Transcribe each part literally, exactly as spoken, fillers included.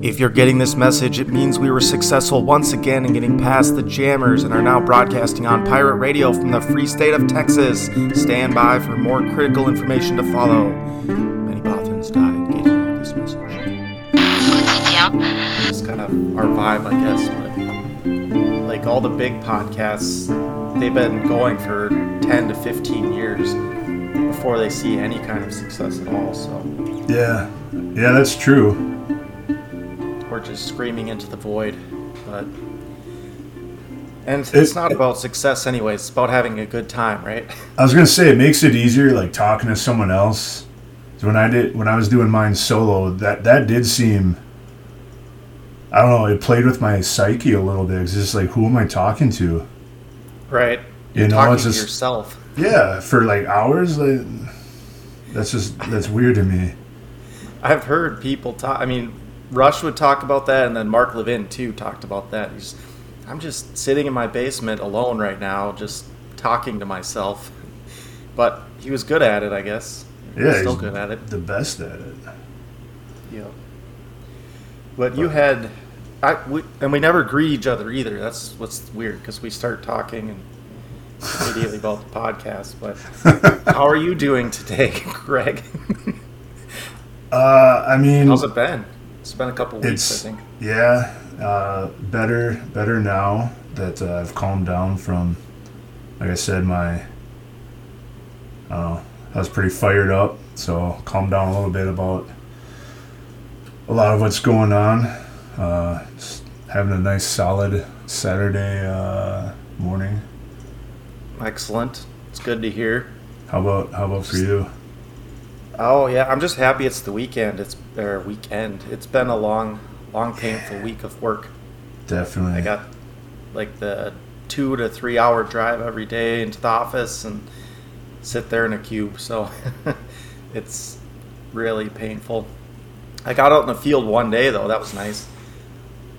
If you're getting this message, it means we were successful once again in getting past the jammers and are now broadcasting on pirate radio from the free state of Texas. Stand by for more critical information to follow. Many Bothans died getting this message. Yeah. It's kind of our vibe, I guess. But like all the big podcasts, they've been going for ten to fifteen years before they see any kind of success at all. So yeah, yeah, that's true. Just screaming into the void, but and it's it, not about success anyway. It's about having a good time, right? I was gonna say it makes it easier, like talking to someone else. So when I did, when I was doing mine solo, that that did seem, I don't know, it played with my psyche a little bit. It's just like, who am I talking to? Right. You're you know, talking it's just, to yourself. Yeah, for like hours. Like, that's just that's weird to me. I've heard people talk. I mean. Rush would talk about that, and then Mark Levin, too, talked about that. He's, I'm just sitting in my basement alone right now, just talking to myself. But he was good at it, I guess. Yeah, he's still good at it. The best at it. Yeah. But, but you had... I we, And we never greet each other, either. That's what's weird, because we start talking and immediately about the podcast. But how are you doing today, Greg? uh, I mean... How's it been? It's been a couple weeks, it's, I think. Yeah, uh, better, better now that uh, I've calmed down from, like I said, my. I don't know. I was pretty fired up, so calmed down a little bit about a lot of what's going on. Uh, just having a nice, solid Saturday uh, morning. Excellent. It's good to hear. How about how about for you? Oh yeah, I'm just happy it's the weekend. It's or weekend. It's been a long, long, painful week of work. Definitely. I got like the two to three hour drive every day into the office and sit there in a cube. So it's really painful. I got out in the field one day though. That was nice.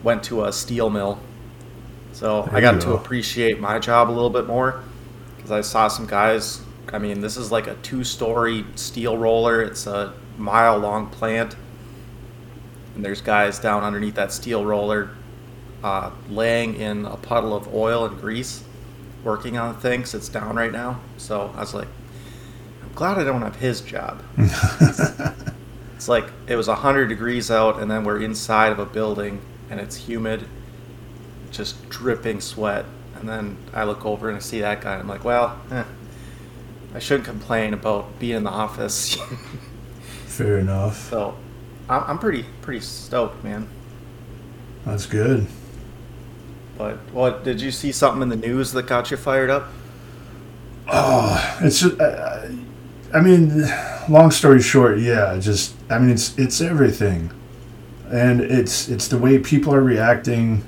Went to a steel mill, so there I got to go. Appreciate my job a little bit more because I saw some guys. I mean, this is like a two-story steel roller. It's a mile-long plant. And there's guys down underneath that steel roller uh, laying in a puddle of oil and grease working on things. It's down right now. So I was like, I'm glad I don't have his job. It's like it was one hundred degrees out, and then we're inside of a building, and it's humid, just dripping sweat. And then I look over and I see that guy, and I'm like, well, eh. I shouldn't complain about being in the office. Fair enough. So, I'm pretty pretty stoked, man. That's good. But what did you see something in the news that got you fired up? Oh, it's just, I, I mean, long story short, yeah. Just, I mean, it's it's everything, and it's it's the way people are reacting,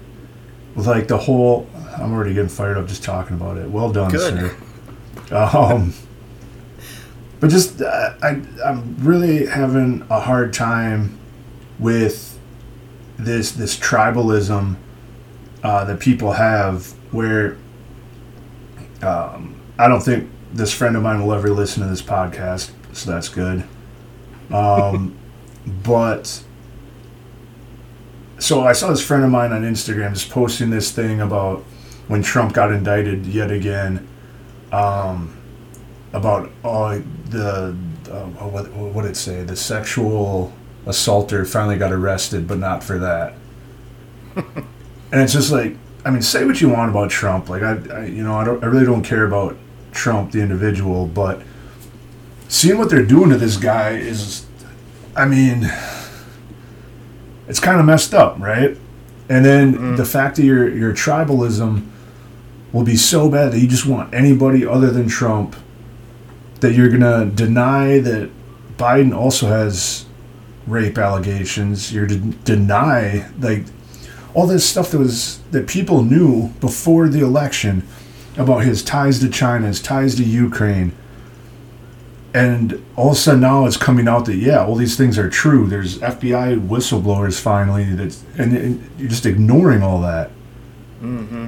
with like the whole. I'm already getting fired up just talking about it. Well done, good. Sir. Um. But just, uh, I, I'm really having a hard time with this this tribalism uh, that people have where um, I don't think this friend of mine will ever listen to this podcast, so that's good. Um, but, so I saw this friend of mine on Instagram just posting this thing about when Trump got indicted yet again. Um... About uh, the uh, what what did it say? The sexual assaulter finally got arrested, but not for that. And it's just like, I mean, say what you want about Trump. Like I, I you know, I don't, I really don't care about Trump the individual, but seeing what they're doing to this guy is, I mean, it's kind of messed up, right? And then mm-hmm. the fact that your your tribalism will be so bad that you just want anybody other than Trump. That you're going to deny that Biden also has rape allegations. You're to deny, like, all this stuff that was that people knew before the election about his ties to China, his ties to Ukraine. And all of a sudden now it's coming out that, yeah, all these things are true. There's F B I whistleblowers finally. That's, and, and you're just ignoring all that. Mm-hmm.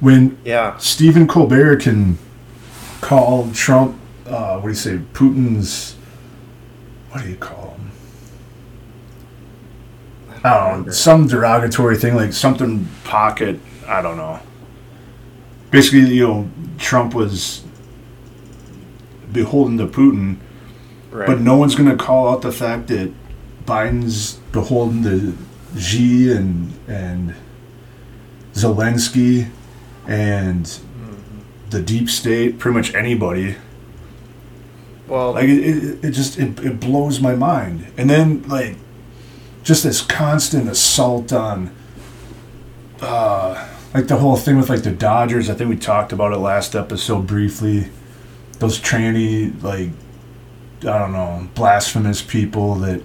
When yeah. Stephen Colbert can call Trump... Uh, what do you say? Putin's what do you call them? I don't remember. Some derogatory thing, like something pocket, I don't know. Basically, you know, Trump was beholden to Putin, right. But no one's going to call out the fact that Biden's beholden to Xi and and Zelensky and mm-hmm. the deep state, pretty much anybody. Well, like it, it, it just it, it blows my mind. And then like just this constant assault on uh, like the whole thing with like the Dodgers. I think we talked about it last episode briefly. Those tranny, like, I don't know, blasphemous people that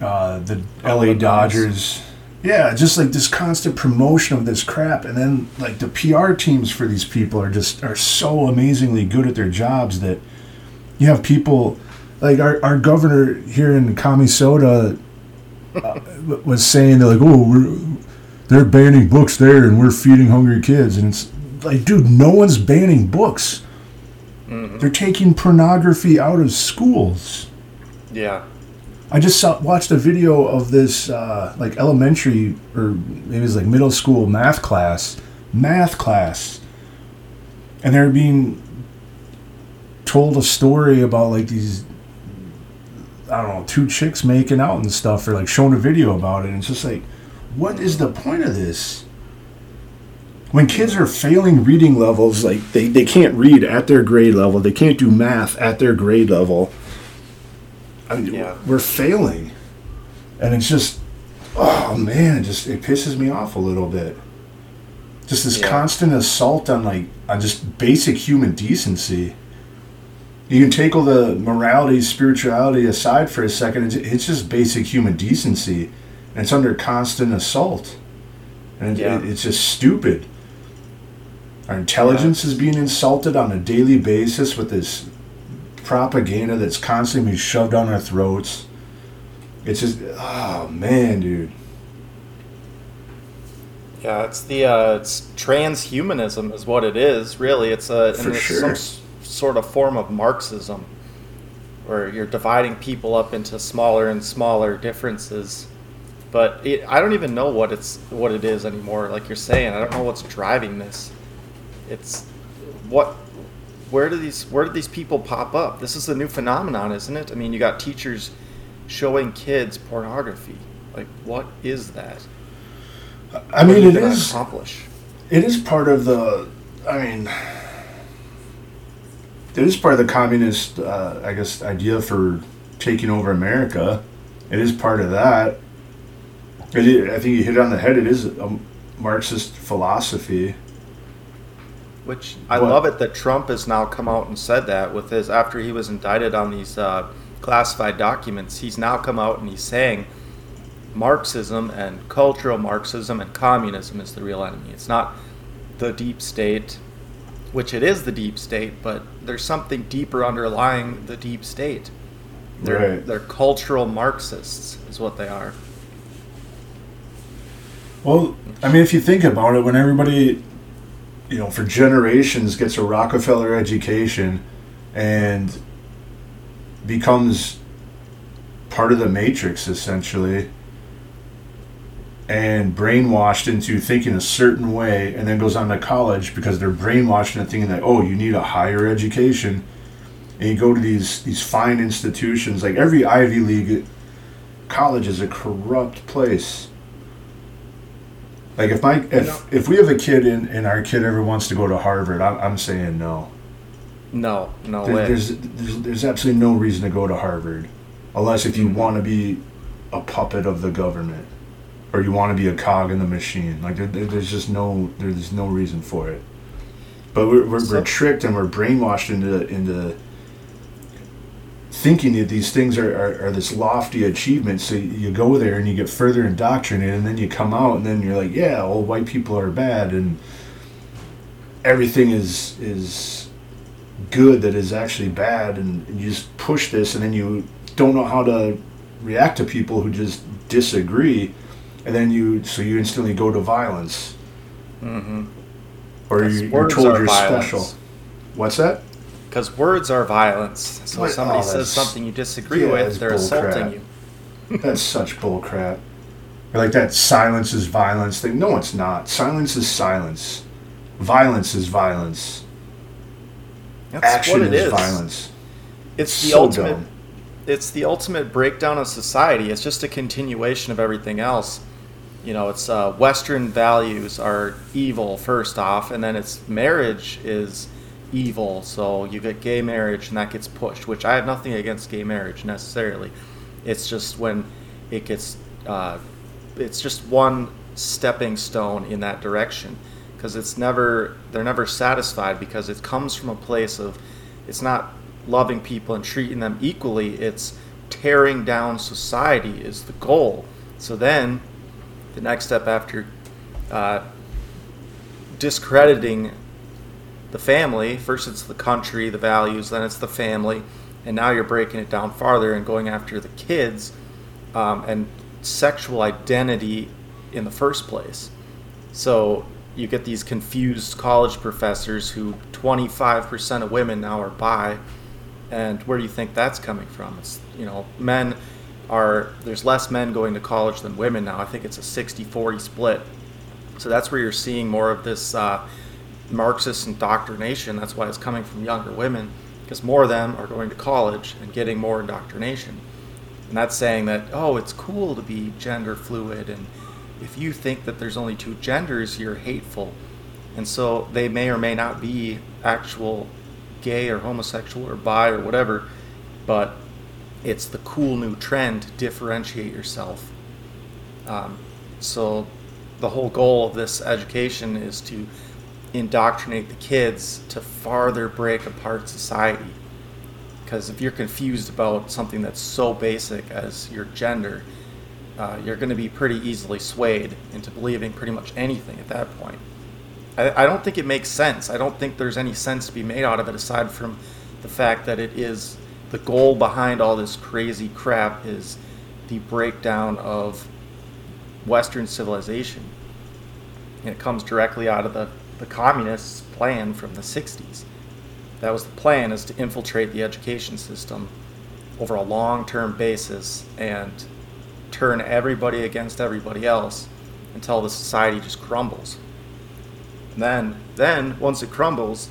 uh, the L A Dodgers. Yeah, just like this constant promotion of this crap. And then like the P R teams for these people are just are so amazingly good at their jobs that you have people like our, our governor here in Minnesota uh, was saying, they're like, oh, we're, they're banning books there and we're feeding hungry kids. And it's like, dude, no one's banning books. Mm-hmm. They're taking pornography out of schools. Yeah. I just saw, watched a video of this uh, like elementary or maybe it was like middle school math class, math class, and they're being told a story about like these, I don't know, two chicks making out and stuff, or like showing a video about it. And it's just like, what is the point of this? When kids are failing reading levels, like they, they can't read at their grade level, they can't do math at their grade level. I mean, yeah. We're failing. And it's just, oh man, it just it pisses me off a little bit. Just this yeah. constant assault on like on just basic human decency. You can take all the morality, spirituality aside for a second. It's just basic human decency. And it's under constant assault. And yeah. it, it's just stupid. Our intelligence yeah. is being insulted on a daily basis with this propaganda that's constantly being shoved down our throats. It's just, oh, man, dude. Yeah, it's the, uh, it's transhumanism is what it is, really. It's a, For and it's sure. some, sort of form of Marxism, where you're dividing people up into smaller and smaller differences. But it, I don't even know what it's what it is anymore. Like you're saying, I don't know what's driving this. It's what, where do these where do these people pop up? This is a new phenomenon, isn't it? I mean, you got teachers showing kids pornography. Like, what is that? I mean, it is accomplish. It is part of the. I mean. It is part of the communist, uh, I guess, idea for taking over America. It is part of that. It is, I think you hit it on the head. It is a Marxist philosophy. Which, I but, love it that Trump has now come out and said that with his, after he was indicted on these uh, classified documents, he's now come out and he's saying Marxism and cultural Marxism and communism is the real enemy. It's not the deep state. Which it is the deep state, but there's something deeper underlying the deep state. They're, right. They're cultural Marxists is what they are. Well, I mean, if you think about it, when everybody, you know, for generations gets a Rockefeller education and becomes part of the matrix, essentially, and brainwashed into thinking a certain way, and then goes on to college because they're brainwashed into thinking that, oh, you need a higher education, and you go to these these fine institutions. Like every Ivy League college is a corrupt place. Like if my if, if we have a kid in and our kid ever wants to go to Harvard, I'm, I'm saying no. No, no there, way. There's, there's there's absolutely no reason to go to Harvard, unless if you mm-hmm. want to be a puppet of the government. Or you want to be a cog in the machine. Like there, there, there's just no, there, there's no reason for it. But we're we're, so, we're tricked and we're brainwashed into into thinking that these things are, are, are this lofty achievement. So you go there and you get further indoctrinated, and then you come out and then you're like, yeah, well, white people are bad, and everything is is good that is actually bad, and you just push this, and then you don't know how to react to people who just disagree. And then you, so you instantly go to violence. Mm-hmm. Or you, you're told you're violence. Special. What's that? Because words are violence. So what, if somebody oh, says something you disagree yeah, with, they're assaulting crap. you. That's such bullcrap. Like that silence is violence thing. No, it's not. Silence is silence. Violence is violence. That's Action what it is, is violence. It's the so ultimate. Dumb. It's the ultimate breakdown of society. It's just a continuation of everything else. You know, it's uh, Western values are evil first off, and then it's marriage is evil. So you get gay marriage, and that gets pushed. Which I have nothing against gay marriage necessarily. It's just when it gets, uh, it's just one stepping stone in that direction, because it's never they're never satisfied because it comes from a place of, it's not loving people and treating them equally. It's tearing down society is the goal. So then the next step after uh, discrediting the family, first it's the country, the values, then it's the family, and now you're breaking it down farther and going after the kids um, and sexual identity in the first place. So you get these confused college professors who twenty-five percent of women now are bi. And where do you think that's coming from? It's, you know, men are, there's less men going to college than women now. I think it's a sixty forty split. So that's where you're seeing more of this uh, Marxist indoctrination. That's why it's coming from younger women, because more of them are going to college and getting more indoctrination. And that's saying that, oh, it's cool to be gender fluid. And if you think that there's only two genders, you're hateful. And so they may or may not be actual gay or homosexual or bi or whatever, but it's the cool new trend to differentiate yourself. Um, so the whole goal of this education is to indoctrinate the kids to farther break apart society. Because if you're confused about something that's so basic as your gender, uh, you're going to be pretty easily swayed into believing pretty much anything at that point. I, I don't think it makes sense. I don't think there's any sense to be made out of it, aside from the fact that it is the goal behind all this crazy crap is the breakdown of Western civilization. And it comes directly out of the, the communists' plan from the sixties. That was the plan, is to infiltrate the education system over a long-term basis and turn everybody against everybody else until the society just crumbles. And then, then once it crumbles,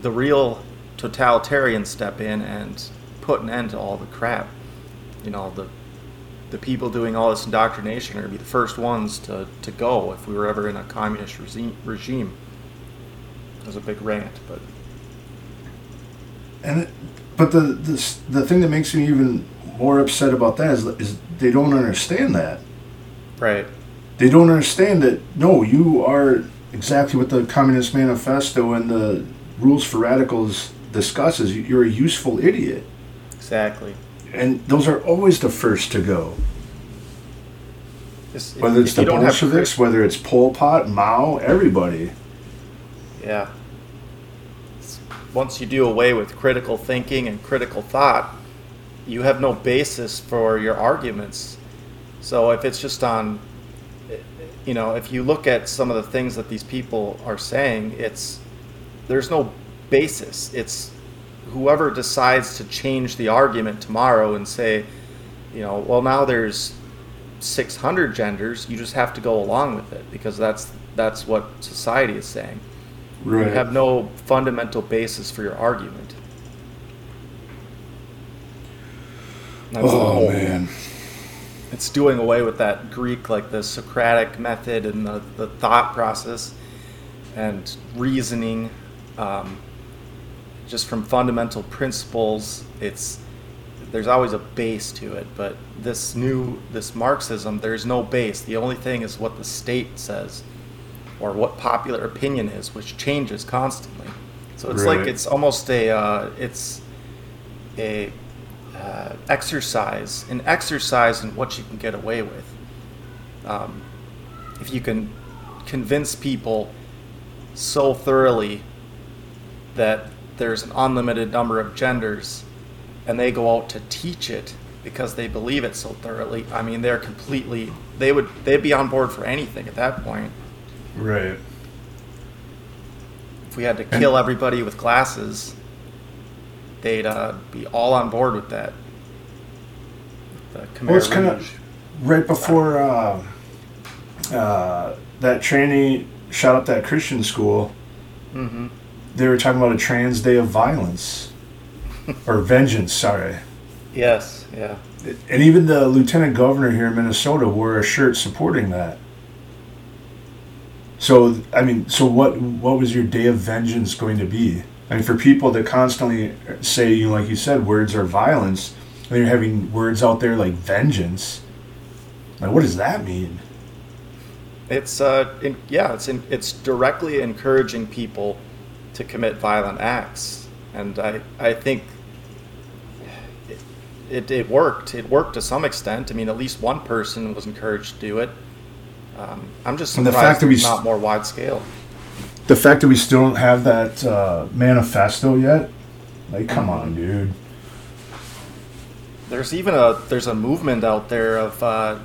the real totalitarians step in and put an end to all the crap. You know, the the people doing all this indoctrination are going to be the first ones to, to go if we were ever in a communist regime. That was a big rant, but... And it, but the, the the thing that makes me even more upset about that is, is they don't understand that. Right. They don't understand that, no, you are exactly what the Communist Manifesto and the Rules for Radicals discusses. You're a useful idiot. Exactly. And those are always the first to go. It's, whether it's the Bolsheviks, whether it's Pol Pot, Mao, everybody. Yeah. Once you do away with critical thinking and critical thought, you have no basis for your arguments. So if it's just on, you know, if you look at some of the things that these people are saying, it's, there's no basis. It's whoever decides to change the argument tomorrow and say, you know, well, now there's six hundred genders, you just have to go along with it because that's that's what society is saying. Right. You have no fundamental basis for your argument. That's oh, man. It's doing away with that Greek, like the Socratic method and the, the thought process and reasoning um, just from fundamental principles. It's there's always a base to it, but this new, this Marxism, there's no base. The only thing is what the state says, or what popular opinion is, which changes constantly. So it's right. like it's almost a uh, it's a uh, exercise, an exercise in what you can get away with. Um, if you can convince people so thoroughly that there's an unlimited number of genders, and they go out to teach it because they believe it so thoroughly, I mean, they're completely they would they'd be on board for anything at that point. Right. If we had to kill everybody with glasses, they'd uh, be all on board with that. The well, it's kind of right before uh, uh, that trainee shot up that Christian school. Mm-hmm. They were talking about a trans day of violence or vengeance. Sorry. Yes. Yeah. And even the lieutenant governor here in Minnesota wore a shirt supporting that. So I mean, so what? What was your day of vengeance going to be? I mean, for people that constantly say, you like you said, words are violence, and then you're having words out there like vengeance. Like, what does that mean? It's uh, in, yeah, it's in, it's directly encouraging people to commit violent acts, and I I think. It, it worked. It worked to some extent. I mean, at least one person was encouraged to do it. Um, I'm just surprised the fact that it's not more wide scale. The fact that we still don't have that uh, manifesto yet, like, come on, dude. There's even a there's a movement out there of uh,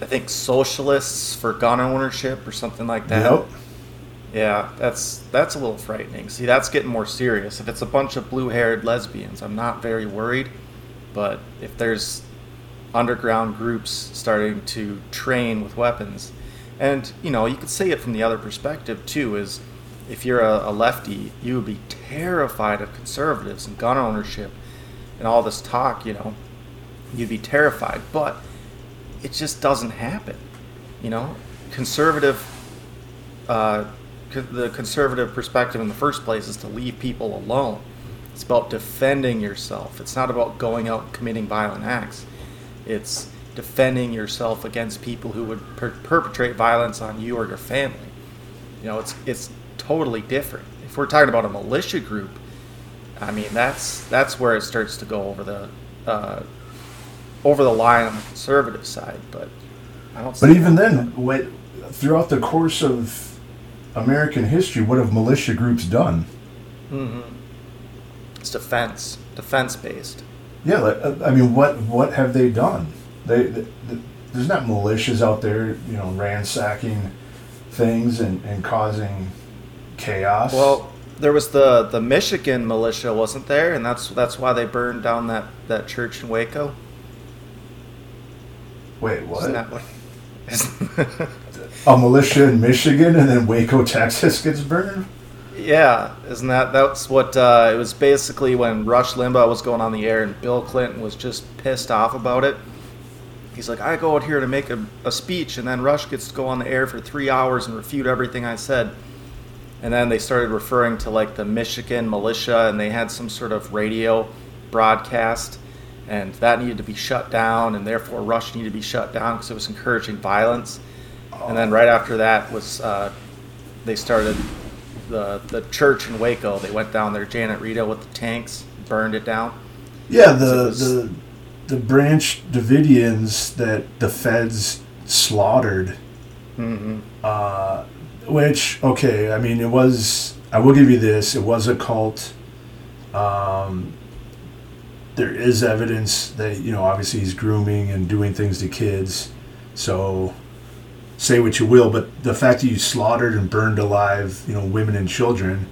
I think socialists for gun ownership or something like that. Yep. Yeah, that's that's a little frightening. See, that's getting more serious. If it's a bunch of blue-haired lesbians, I'm not very worried. But if there's underground groups starting to train with weapons, and, you know, you could say it from the other perspective, too, is if you're a, a lefty, you would be terrified of conservatives and gun ownership and all this talk, you know, you'd be terrified. But it just doesn't happen, you know. Conservative, uh, co- the conservative perspective in the first place is to leave people alone. It's about defending yourself. It's not about going out and committing violent acts. It's defending yourself against people who would per- perpetrate violence on you or your family. You know, it's it's totally different. If we're talking about a militia group, I mean, that's that's where it starts to go over the uh, over the line on the conservative side. But I don't. But even then, what throughout the course of American history, what have militia groups done? Mm-hmm. It's defense, defense-based. Yeah, like, I mean, what what have they done? They, they, they there's not militias out there, you know, ransacking things and, and causing chaos. Well, there was the, the Michigan militia, wasn't there? And that's that's why they burned down that, that church in Waco. Wait, what? Isn't that what? Isn't a militia in Michigan and then Waco, Texas gets burned? Yeah, isn't that that's what uh, it was basically when Rush Limbaugh was going on the air and Bill Clinton was just pissed off about it. He's like, I go out here to make a, a speech, and then Rush gets to go on the air for three hours and refute everything I said. And then they started referring to like the Michigan militia, and they had some sort of radio broadcast, and that needed to be shut down, and therefore Rush needed to be shut down because it was encouraging violence. And then right after that was uh, they started. The, the church in Waco, they went down there, Janet Rito with the tanks, burned it down. Yeah, the was, the the Branch Davidians that the feds slaughtered. Mm-hmm. Uh, which, okay, I mean, it was, I will give you this, it was a cult. Um, there is evidence that, you know, obviously he's grooming and doing things to kids, so... Say what you will, but the fact that you slaughtered and burned alive, you know, women and children,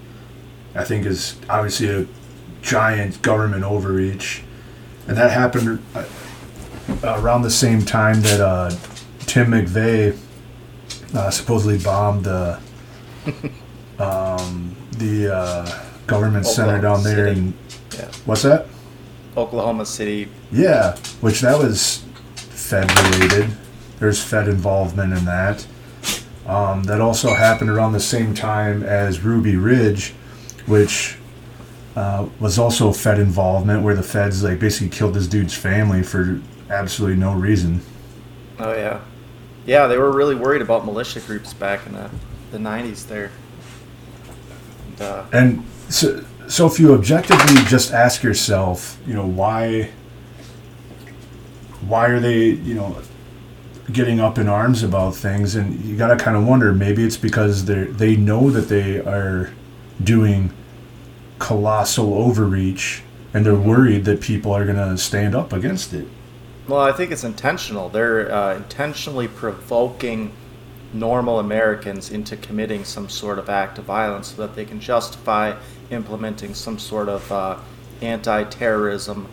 I think is obviously a giant government overreach. And that happened around the same time that uh, Tim McVeigh uh, supposedly bombed the um, the uh, government Oklahoma center down there. And yeah. What's that? Oklahoma City. Yeah, which that was Fed related. There's Fed involvement in that. Um, that also happened around the same time as Ruby Ridge, which uh, was also Fed involvement, where the Feds like basically killed this dude's family for absolutely no reason. Oh, yeah. Yeah, they were really worried about militia groups back in the, the nineties there. And, uh, and so, so if you objectively just ask yourself, you know, why, why are they, you know... getting up in arms about things, and you gotta kind of wonder, maybe it's because they they know that they are doing colossal overreach, and they're worried that people are gonna stand up against it. Well, I think it's intentional. They're uh, intentionally provoking normal Americans into committing some sort of act of violence so that they can justify implementing some sort of uh, anti-terrorism,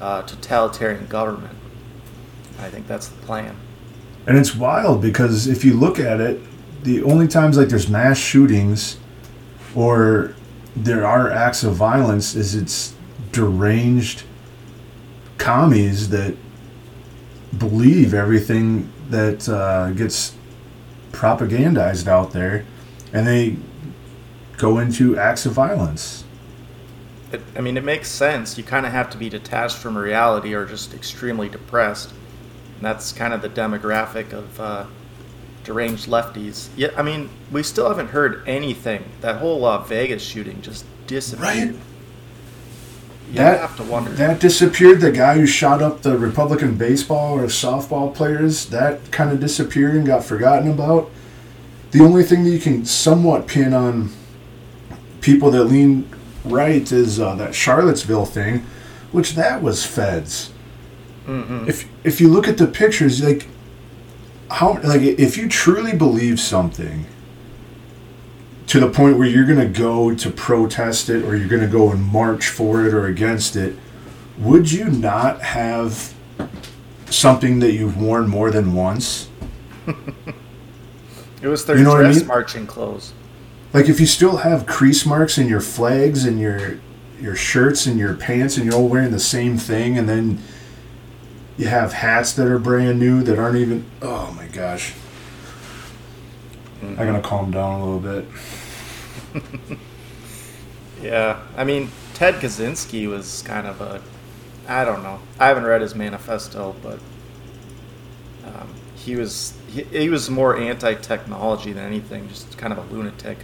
uh, totalitarian government. I think that's the plan. And it's wild because if you look at it, the only times like there's mass shootings or there are acts of violence is it's deranged commies that believe everything that uh, gets propagandized out there, and they go into acts of violence. It, I mean, it makes sense. You kind of have to be detached from reality or just extremely depressed. And that's kind of the demographic of uh, deranged lefties. Yeah, I mean, we still haven't heard anything. That whole uh, Vegas shooting just disappeared. Right? You that, have to wonder. That disappeared. The guy who shot up the Republican baseball or softball players, that kind of disappeared and got forgotten about. The only thing that you can somewhat pin on people that lean right is uh, that Charlottesville thing, which that was feds. Mm-hmm. If if you look at the pictures, like how like if you truly believe something to the point where you're gonna go to protest it or you're gonna go and march for it or against it, would you not have something that you've worn more than once? It was their you know dress I mean? marching clothes. Like, if you still have crease marks in your flags and your your shirts and your pants and you're all wearing the same thing, and then you have hats that are brand new that aren't even... Oh, my gosh. Mm-hmm. I gotta calm down a little bit. Yeah. I mean, Ted Kaczynski was kind of a... I don't know. I haven't read his manifesto, but... Um, he was he, he was more anti-technology than anything. Just kind of a lunatic.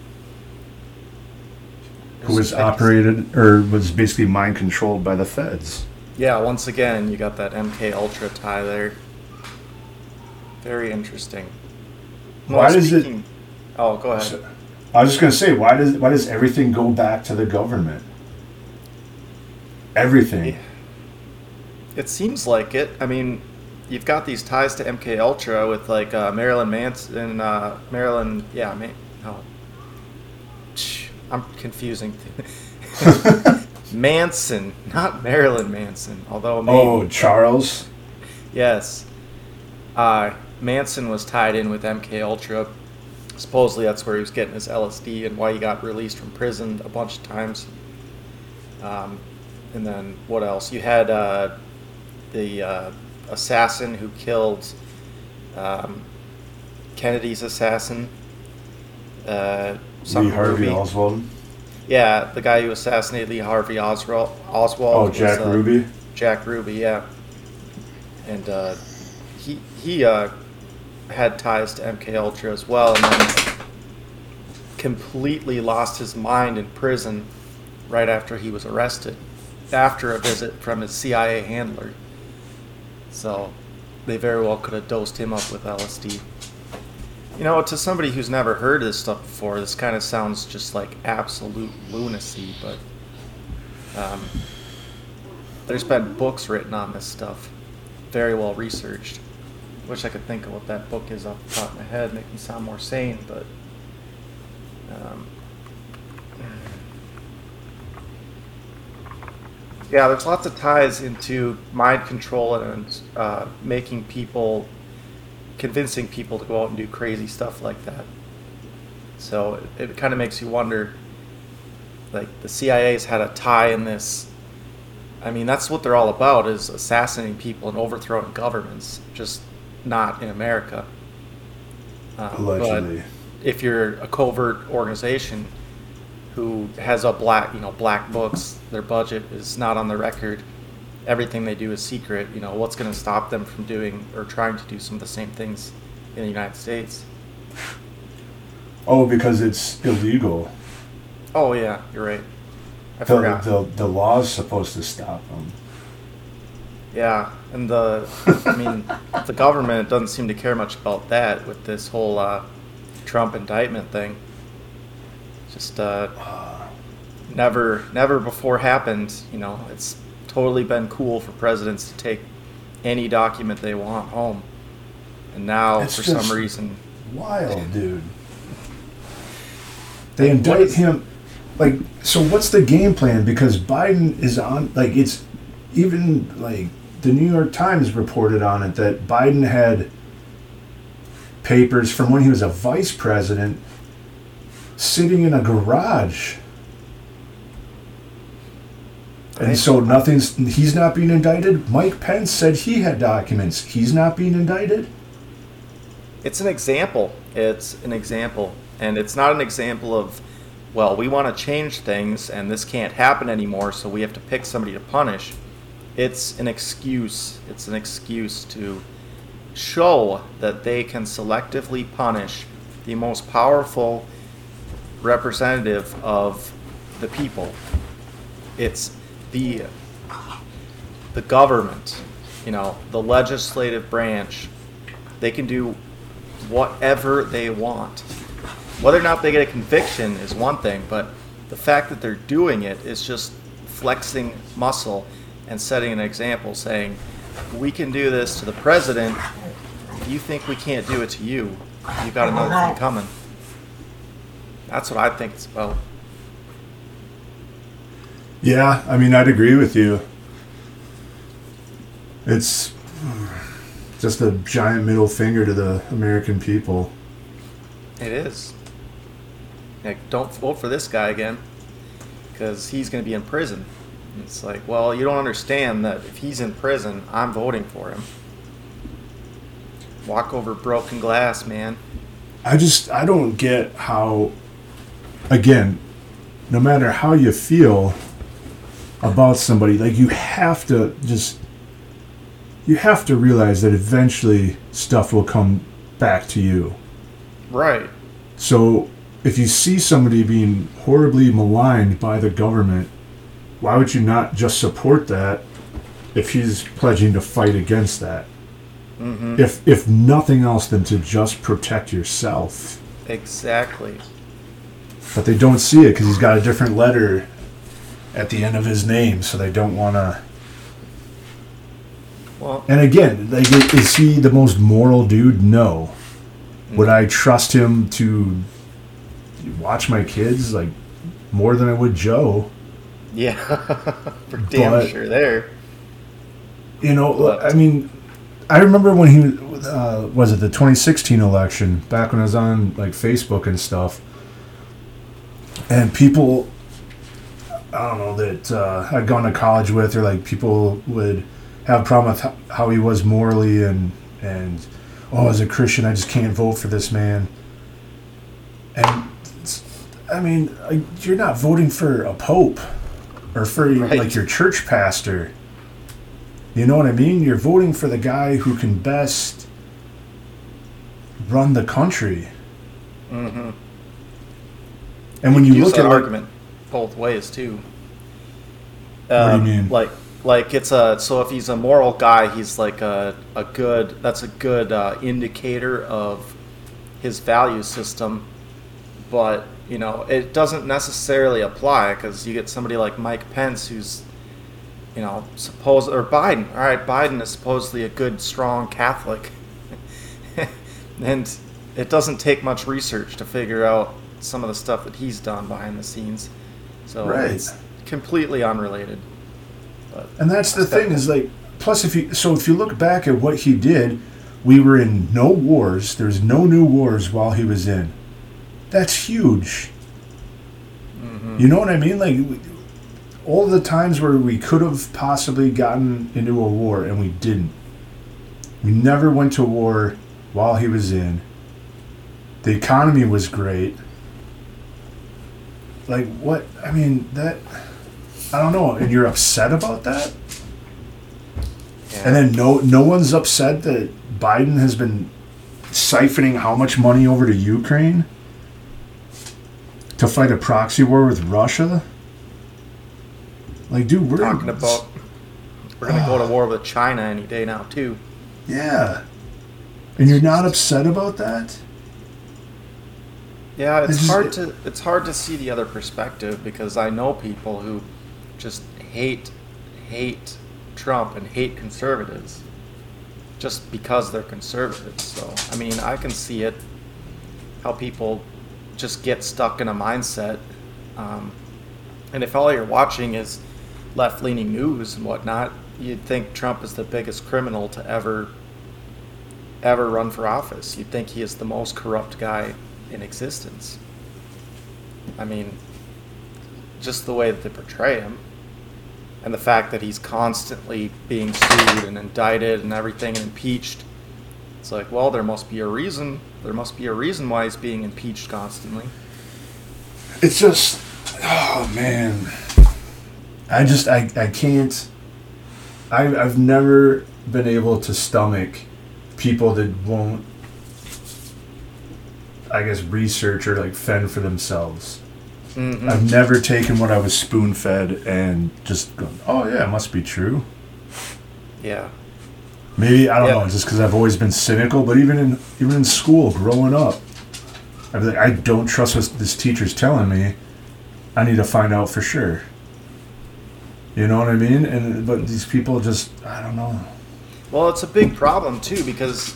Who was operated, or was basically mind controlled by the feds. Yeah, once again, you got that M K Ultra tie there. Very interesting. Well, why does speaking, it? Oh, go ahead. I was just gonna say, why does why does everything go back to the government? Everything. Yeah. It seems like it. I mean, you've got these ties to M K Ultra with like uh, Marilyn Manson, uh, Marilyn. Yeah, man. Oh. I'm confusing. Manson, not Marilyn Manson, although maybe, oh, Charles. Yes, uh, Manson was tied in with M K Ultra. Supposedly, that's where he was getting his L S D and why he got released from prison a bunch of times. Um, and then what else? You had uh, the uh, assassin who killed um, Kennedy's assassin. Uh, Lee Harvey Oswald. Yeah, the guy who assassinated Lee Harvey Oswald. Oswald oh, Jack was, uh, Ruby. Jack Ruby, yeah. And uh, he he uh, had ties to M K Ultra as well, and then completely lost his mind in prison right after he was arrested, after a visit from his C I A handler. So they very well could have dosed him up with L S D. You know, to somebody who's never heard of this stuff before, this kind of sounds just like absolute lunacy, but um, there's been books written on this stuff, very well researched. Wish I could think of what that book is off the top of my head, make me sound more sane, but um, yeah, there's lots of ties into mind control and uh, making people... convincing people to go out and do crazy stuff like that. So it, it kind of makes you wonder, like, the C I A's had a tie in this. I mean, that's what they're all about, is assassinating people and overthrowing governments, just not in America. Uh, Allegedly. But if you're a covert organization who has a black, you know, black books, their budget is not on the record, everything they do is secret, you know, what's going to stop them from doing or trying to do some of the same things in the United States? Oh, because it's illegal. Oh, yeah, you're right. I the, forgot. The, the law is supposed to stop them. Yeah, and the, I mean, the government doesn't seem to care much about that with this whole uh, Trump indictment thing. Just uh, never, never before happened, you know, it's totally been cool for presidents to take any document they want home, and now it's for some reason wild, dude. They, they indict him. like, so what's the game plan? Because Biden is on, like, it's even, like, the New York Times reported on it that Biden had papers from when he was a vice president sitting in a garage. And so nothing's, he's not being indicted. Mike Pence said he had documents. He's not being indicted. It's an example. It's an example. And it's not an example of, well, we want to change things and this can't happen anymore, so we have to pick somebody to punish. It's an excuse. It's an excuse to show that they can selectively punish the most powerful representative of the people. It's the the government, you know, the legislative branch. They can do whatever they want. Whether or not they get a conviction is one thing, but the fact that they're doing it is just flexing muscle and setting an example, saying, we can do this to the president. You think we can't do it to you? You got another thing coming. That's what I think it's about. Yeah, I mean, I'd agree with you. It's just a giant middle finger to the American people. It is. Like, don't vote for this guy again, because he's going to be in prison. It's like, well, you don't understand that if he's in prison, I'm voting for him. Walk over broken glass, man. I just, I don't get how, again, no matter how you feel about somebody, like, you have to just, you have to realize that eventually stuff will come back to you. Right. So if you see somebody being horribly maligned by the government, why would you not just support that if he's pledging to fight against that? Mm-hmm. If if nothing else than to just protect yourself. Exactly. But they don't see it because he's got a different letter at the end of his name, so they don't want to. Well, and again, like, is he the most moral dude? No. Mm-hmm. Would I trust him to watch my kids, like, more than I would Joe? Yeah, for damn but, sure there. You know, I mean, I remember when he uh, was it the twenty sixteen election, back when I was on, like, Facebook and stuff, and people, I don't know, that uh, I'd gone to college with, or, like, people would have a problem with how he was morally, and, and oh, as a Christian, I just can't vote for this man. And, I mean, you're not voting for a pope or for, right, like, your church pastor. You know what I mean? You're voting for the guy who can best run the country. Mm-hmm. And when you, you look at argument both ways too. Um, what do you mean? Like, like it's a so if he's a moral guy, he's like a a good. That's a good uh, indicator of his value system, but you know it doesn't necessarily apply because you get somebody like Mike Pence who's, you know, supposed or Biden. All right, Biden is supposedly a good, strong Catholic, and it doesn't take much research to figure out some of the stuff that he's done behind the scenes. So right. It's completely unrelated. But and that's the thing is like, plus if you, so if you look back at what he did, we were in no wars. There's no new wars while he was in. That's huge. Mm-hmm. You know what I mean? Like all the times where we could have possibly gotten into a war and we didn't. We never went to war while he was in. The economy was great. Like, what? I mean, that... I don't know. And you're upset about that? Yeah. And then no no one's upset that Biden has been siphoning how much money over to Ukraine to fight a proxy war with Russia? Like, dude, we're... Talking about... We're going to uh, go to war with China any day now, too. Yeah. And you're not upset about that? Yeah, it's just, hard to it's hard to see the other perspective because I know people who just hate hate Trump and hate conservatives just because they're conservatives. So I mean, I can see it how people just get stuck in a mindset um, And if all you're watching is left-leaning news and whatnot, you'd think Trump is the biggest criminal to ever, ever run for office. You'd think he is the most corrupt guy in existence. I mean, just the way that they portray him, and the fact that he's constantly being sued and indicted and everything and impeached. It's like, well, there must be a reason. There must be a reason why he's being impeached constantly. It's just, oh man, I just, I, I can't, I, I've never been able to stomach people that won't, I guess, research or like fend for themselves. Mm-hmm. I've never taken what I was spoon-fed and just gone, oh, yeah, it must be true. Yeah. Maybe, I don't yeah. know, just because I've always been cynical, but even in even in school, growing up, I'd be like, I don't trust what this teacher's telling me. I need to find out for sure. You know what I mean? And but these people just, I don't know. Well, it's a big problem, too, because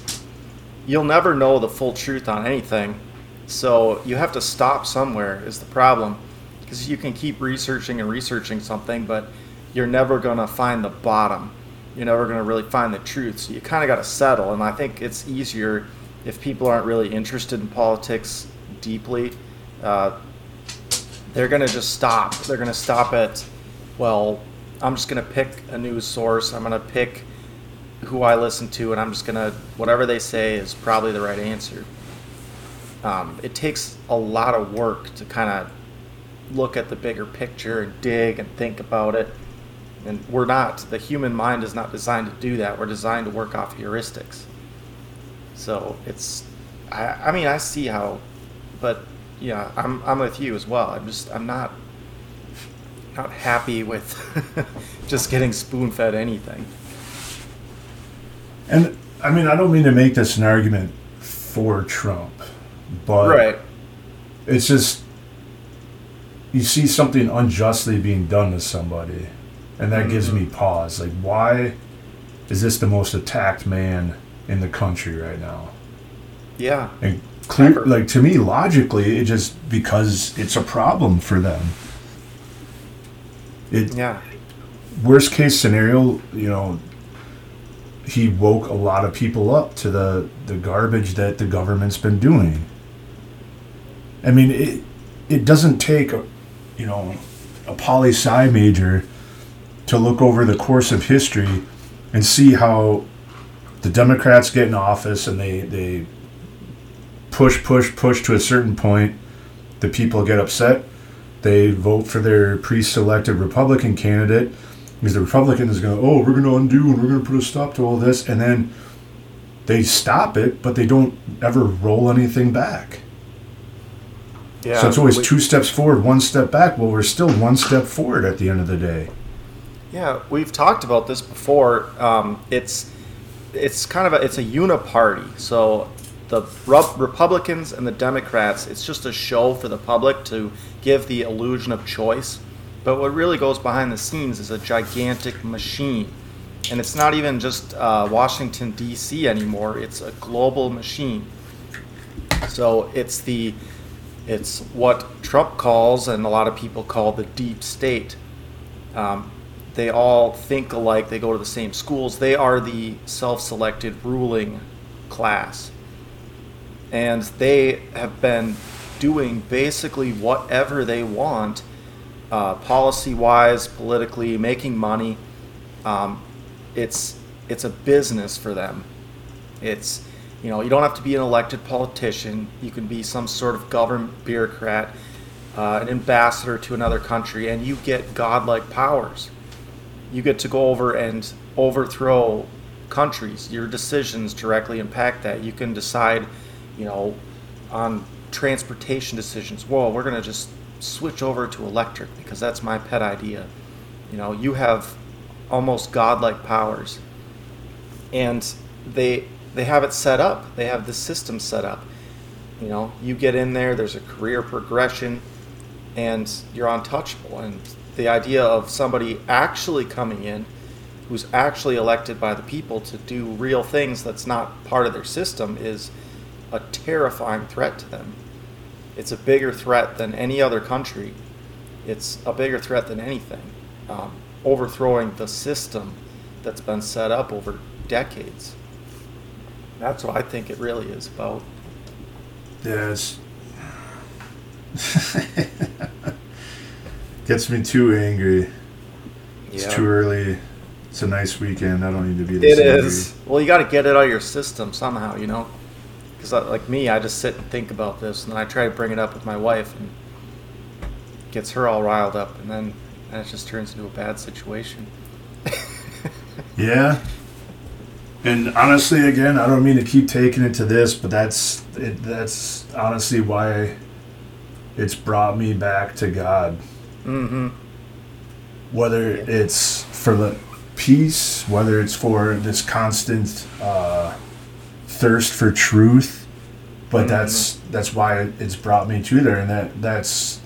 you'll never know the full truth on anything. So you have to stop somewhere is the problem, because you can keep researching and researching something, but you're never going to find the bottom. You're never going to really find the truth. So you kind of got to settle. And I think it's easier if people aren't really interested in politics deeply. Uh, they're going to just stop. They're going to stop at, well, I'm just going to pick a news source. I'm going to pick who I listen to, and I'm just going to, whatever they say is probably the right answer. Um, it takes a lot of work to kind of look at the bigger picture and dig and think about it. And we're not, the human mind is not designed to do that. We're designed to work off heuristics. So it's, I, I mean, I see how, but yeah, I'm I'm with you as well. I'm just, I'm not, not happy with just getting spoon-fed anything. And I mean, I don't mean to make this an argument for Trump. But right. It's just, you see something unjustly being done to somebody, and that mm-hmm. gives me pause. Like, why is this the most attacked man in the country right now? Yeah. And clear, like, to me, logically, it just, because it's a problem for them. It, yeah. Worst case scenario, you know, he woke a lot of people up to the, the garbage that the government's been doing. I mean, it it doesn't take, a, you know, a poli-sci major to look over the course of history and see how the Democrats get in office and they, they push, push, push to a certain point. The people get upset. They vote for their pre-selected Republican candidate because the Republican is going, oh, we're going to undo and we're going to put a stop to all this. And then they stop it, but they don't ever roll anything back. Yeah, so it's always we, two steps forward, one step back. Well, we're still one step forward at the end of the day. Yeah, we've talked about this before. Um, it's it's kind of a, it's a uniparty. So the Re- Republicans and the Democrats, it's just a show for the public to give the illusion of choice. But what really goes behind the scenes is a gigantic machine. And it's not even just uh, Washington, D C anymore. It's a global machine. So it's the... It's what Trump calls, and a lot of people call, the deep state. Um, they all think alike. They go to the same schools. They are the self-selected ruling class. And they have been doing basically whatever they want, uh, policy-wise, politically, making money. Um, it's it's a business for them. It's... You know, you don't have to be an elected politician. You can be some sort of government bureaucrat, uh, an ambassador to another country, and you get godlike powers. You get to go over and overthrow countries. Your decisions directly impact that. You can decide, you know, on transportation decisions. Well, we're going to just switch over to electric because that's my pet idea. You know, you have almost godlike powers. And they... They have it set up. They have the system set up. You know, you get in there, there's a career progression, and you're untouchable. And the idea of somebody actually coming in, who's actually elected by the people to do real things that's not part of their system, is a terrifying threat to them. It's a bigger threat than any other country. it's a bigger threat than anything. Um, overthrowing the system that's been set up over decades. That's what I think it really is about. Yes. Gets me too angry. It's yeah. too early. It's a nice weekend. I don't need to be this It angry. Is. Well, you got to get it out of your system somehow, you know? Because like me, I just sit and think about this, and I try to bring it up with my wife, and it gets her all riled up, and then and it just turns into a bad situation. Yeah. And honestly, again, I don't mean to keep taking it to this, but that's it, that's honestly why it's brought me back to God. Mm-hmm. Whether yeah. it's for the peace, whether it's for this constant uh, thirst for truth, but mm-hmm. that's that's why it's brought me to there, and that that's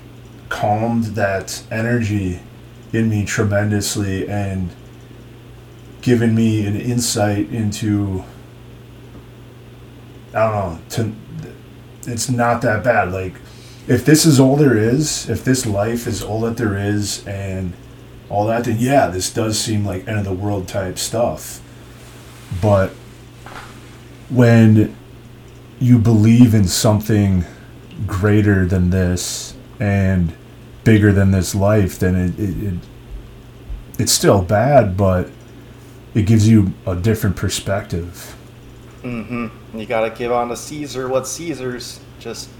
calmed that energy in me tremendously, and given me an insight into, I don't know, to, it's not that bad. Like, if this is all there is, if this life is all that there is and all that, then yeah, this does seem like end of the world type stuff. But when you believe in something greater than this and bigger than this life, then it, it, it it's still bad, but it gives you a different perspective. Mm-hmm. You gotta give on to Caesar what Caesar's. Just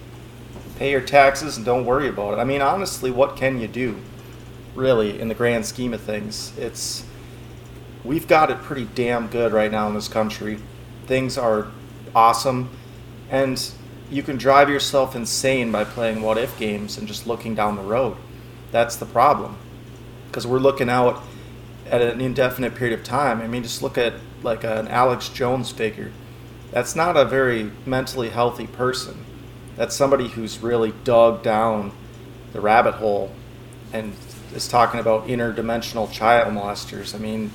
pay your taxes and don't worry about it. I mean, honestly, what can you do, really, in the grand scheme of things? It's we've got it pretty damn good right now in this country. Things are awesome, and you can drive yourself insane by playing what-if games and just looking down the road. That's the problem, because we're looking out at an indefinite period of time. I mean, just look at like an Alex Jones figure. That's not a very mentally healthy person. That's somebody who's really dug down the rabbit hole and is talking about interdimensional child molesters. I mean,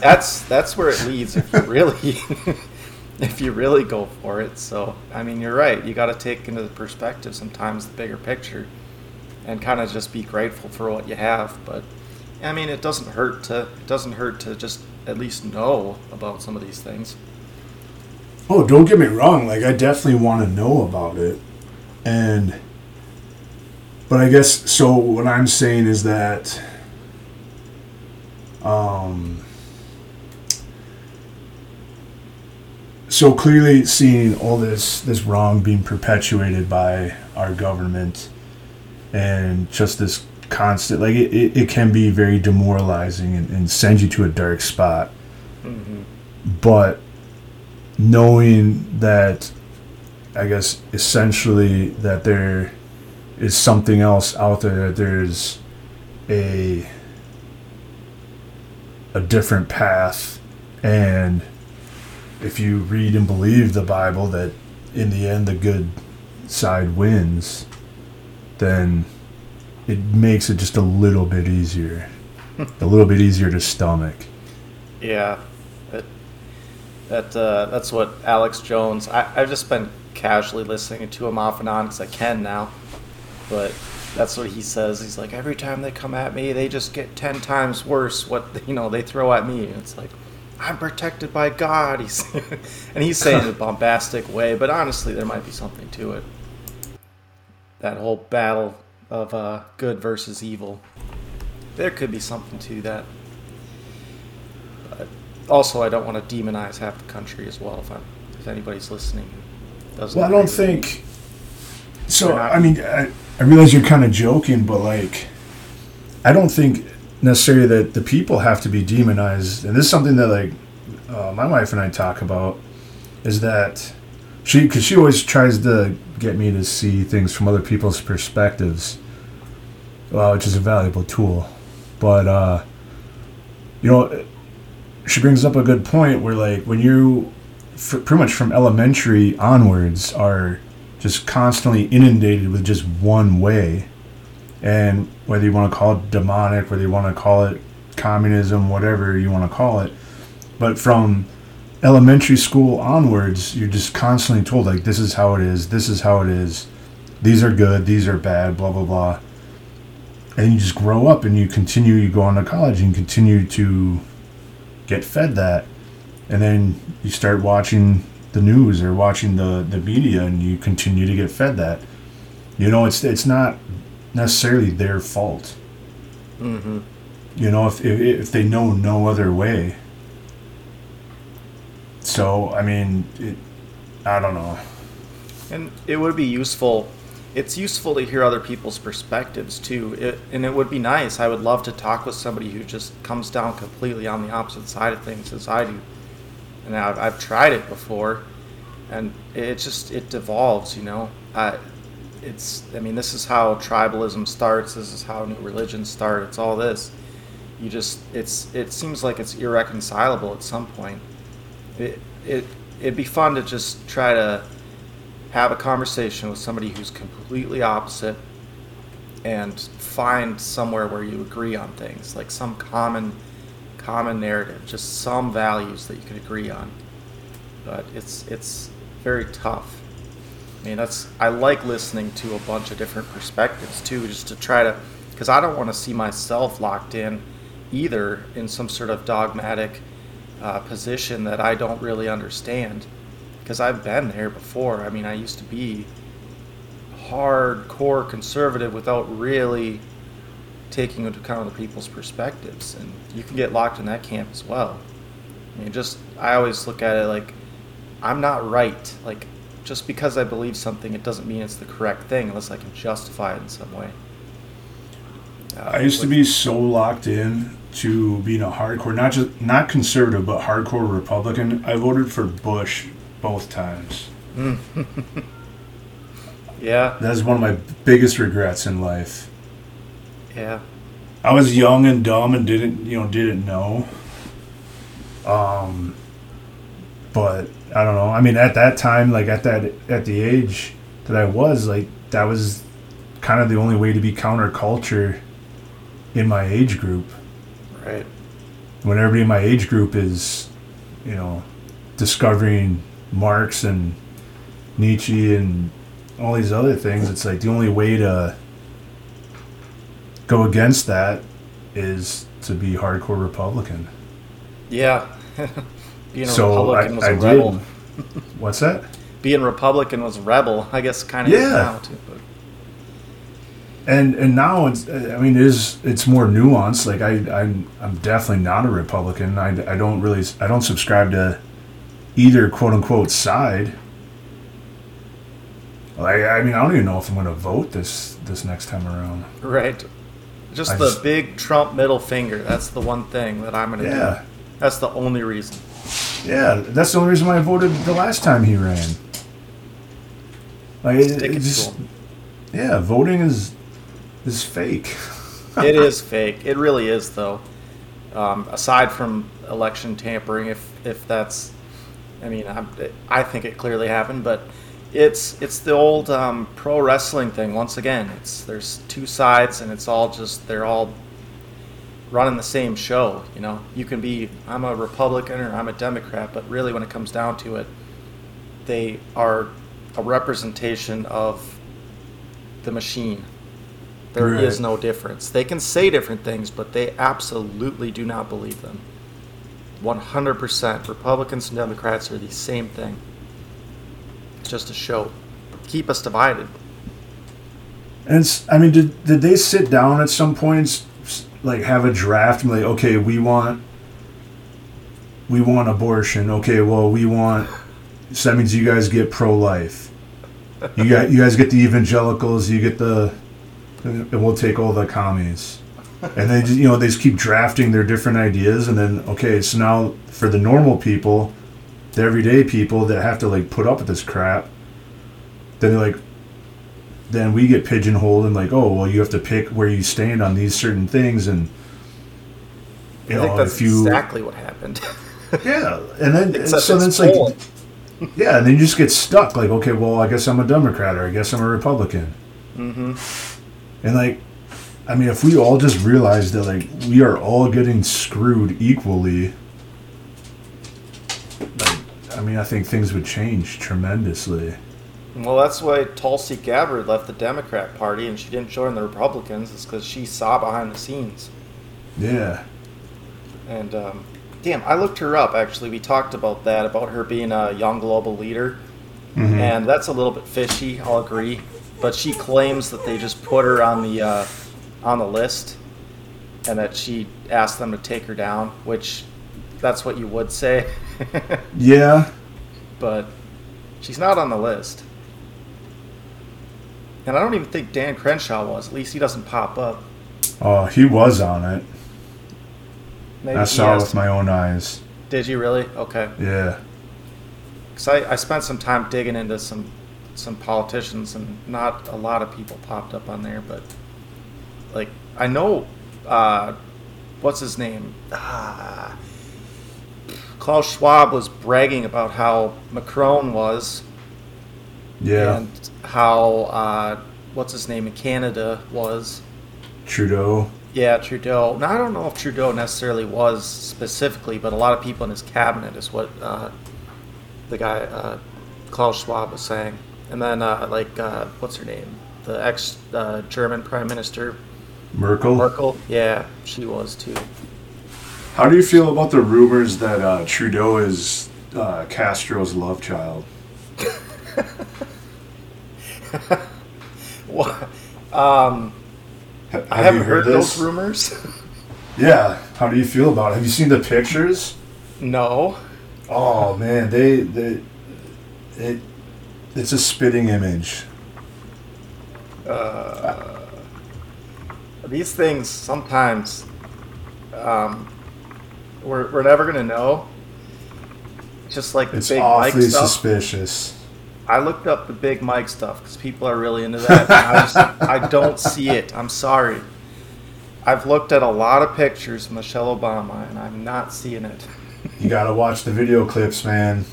that's that's where it leads if you really if you really go for it. So, I mean, you're right. You got to take into the perspective sometimes the bigger picture and kind of just be grateful for what you have, but I mean, it doesn't hurt to it doesn't hurt to just at least know about some of these things. Oh, don't get me wrong. Like, I definitely want to know about it, and but I guess so. What I'm saying is that, um, so clearly seeing all this this wrong being perpetuated by our government, and just this constant, like it, it, it can be very demoralizing and, and send you to a dark spot. Mm-hmm. But knowing that, I guess essentially that there is something else out there, that there's a a different path, and if you read and believe the Bible that in the end the good side wins, then it makes it just a little bit easier, a little bit easier to stomach. Yeah, that, that uh, that's what Alex Jones. I, I've just been casually listening to him off and on because I can now, but that's what he says. He's like, every time they come at me, they just get ten times worse. What you know, they throw at me. And it's like, I'm protected by God. He's and he's saying it in a bombastic way, but honestly, there might be something to it. That whole battle of uh, good versus evil. There could be something to that. But also, I don't want to demonize half the country as well, if, I'm, if anybody's listening. Doesn't well, I don't think... So, not, I mean, I, I realize you're kind of joking, but, like, I don't think necessarily that the people have to be demonized. And this is something that, like, uh, my wife and I talk about, is that she, because she always tries to get me to see things from other people's perspectives, well, which is a valuable tool. But, uh, you know, she brings up a good point where, like, when you, f- pretty much from elementary onwards, are just constantly inundated with just one way, and whether you want to call it demonic, whether you want to call it communism, whatever you want to call it, but from elementary school onwards, you're just constantly told, like, this is how it is, this is how it is, these are good, these are bad, blah, blah, blah. And you just grow up and you continue, you go on to college and continue to get fed that. And then you start watching the news or watching the, the media and you continue to get fed that. You know, it's it's not necessarily their fault. Mm-hmm. You know, if, if if they know no other way. So, I mean, it, I don't know. And it would be useful. It's useful to hear other people's perspectives, too. It, and it would be nice. I would love to talk with somebody who just comes down completely on the opposite side of things as I do. And I've, I've tried it before. And it just, it devolves, you know. Uh, it's, I mean, this is how tribalism starts. This is how new religions start. It's all this. You just, it's, it seems like it's irreconcilable at some point. It, it, it'd be fun to just try to have a conversation with somebody who's completely opposite and find somewhere where you agree on things, like some common common narrative, just some values that you could agree on. But it's it's very tough. I mean, that's I like listening to a bunch of different perspectives too, just to try to, because I don't want to see myself locked in either in some sort of dogmatic uh, position that I don't really understand. Because I've been there before. I mean, I used to be hardcore conservative without really taking into account other people's perspectives. And you can get locked in that camp as well. I mean, just, I always look at it like, I'm not right. Like, just because I believe something, it doesn't mean it's the correct thing unless I can justify it in some way. Uh, I used like, to be so locked in to being a hardcore, not just, not conservative, but hardcore Republican. I voted for Bush both times. Yeah. That is one of my biggest regrets in life. Yeah. I was young and dumb and didn't, you know, didn't know. Um, but I don't know. I mean, at that time, like at that, at the age that I was, like, that was kind of the only way to be counterculture in my age group. Right. When everybody in my age group is, you know, discovering Marx and Nietzsche and all these other things, it's like the only way to go against that is to be hardcore Republican. Yeah. Being a so Republican I, was I a did. rebel. What's that? Being Republican was a rebel, I guess, kind of. Yeah. Too, but. And and now it's, I mean, it is, it's more nuanced. Like I I'm, I'm definitely not a Republican. I, I don't really I don't subscribe to either quote-unquote side. Like, I mean, I don't even know if I'm going to vote this this next time around. Right. Just I the just, big Trump middle finger. That's the one thing that I'm going to yeah. do. That's the only reason. Yeah, that's the only reason why I voted the last time he ran. Like, it, it just, yeah, voting is is fake. It is fake. It really is, though. Um, aside from election tampering, if if that's... I mean, I'm, I think it clearly happened, but it's it's the old um, pro wrestling thing once again. It's there's two sides, and it's all just they're all running the same show. You know, you can be I'm a Republican or I'm a Democrat, but really when it comes down to it, they are a representation of the machine. There right. is no difference. They can say different things, but they absolutely do not believe them. one hundred percent. Republicans and Democrats are the same thing. It's just a show. Keep us divided. And, it's, I mean, did did they sit down at some point, like, have a draft and be like, okay, we want, we want abortion. Okay, well, we want, so that means you guys get pro-life. You, got, you guys get the evangelicals, you get the, and we'll take all the commies. And they, you know, they just keep drafting their different ideas, and then okay, so now for the normal people, the everyday people that have to like put up with this crap, then they're like, then we get pigeonholed and like, oh well, you have to pick where you stand on these certain things, and you I know, think that's if you, exactly what happened. Yeah, and then and so then it's cold. like, yeah, and then you just get stuck. Like, okay, well, I guess I'm a Democrat, or I guess I'm a Republican. Mm-hmm. And like. I mean, if we all just realize that, like, we are all getting screwed equally, like, I mean, I think things would change tremendously. Well, that's why Tulsi Gabbard left the Democrat Party and she didn't join the Republicans, is because she saw behind the scenes. Yeah. And, um, damn, I looked her up, actually. We talked about that, about her being a young global leader. Mm-hmm. And that's a little bit fishy, I'll agree. But she claims that they just put her on the uh, on the list and that she asked them to take her down, which that's what you would say. Yeah. But she's not on the list. And I don't even think Dan Crenshaw was. At least he doesn't pop up. Oh, he was on it. Maybe I saw it with my own eyes. Did you really? Okay. Yeah. Because I, I spent some time digging into some some politicians, and not a lot of people popped up on there. But, like, I know, uh, what's his name? Ah, Klaus Schwab was bragging about how Macron was. Yeah. And how, uh, what's his name in Canada was. Trudeau. Yeah, Trudeau. Now, I don't know if Trudeau necessarily was specifically, but a lot of people in his cabinet is what uh, the guy, uh, Klaus Schwab, was saying. And then, uh, like, uh, what's her name? The ex-German uh, Prime Minister. Merkel? Merkel, yeah, she was too. How do you feel about the rumors that uh, Trudeau is uh, Castro's love child? What? Um, Have I haven't heard, heard those rumors. Yeah, how do you feel about it? Have you seen the pictures? No. Oh, man, they... they it. It's a spitting image. Uh, these things sometimes um, we're we're never gonna know. Just like the it's Big Mike stuff. It's awfully suspicious. I looked up the Big Mike stuff because people are really into that. And I, just, I don't see it. I'm sorry. I've looked at a lot of pictures of Michelle Obama, and I'm not seeing it. You gotta watch the video clips, man.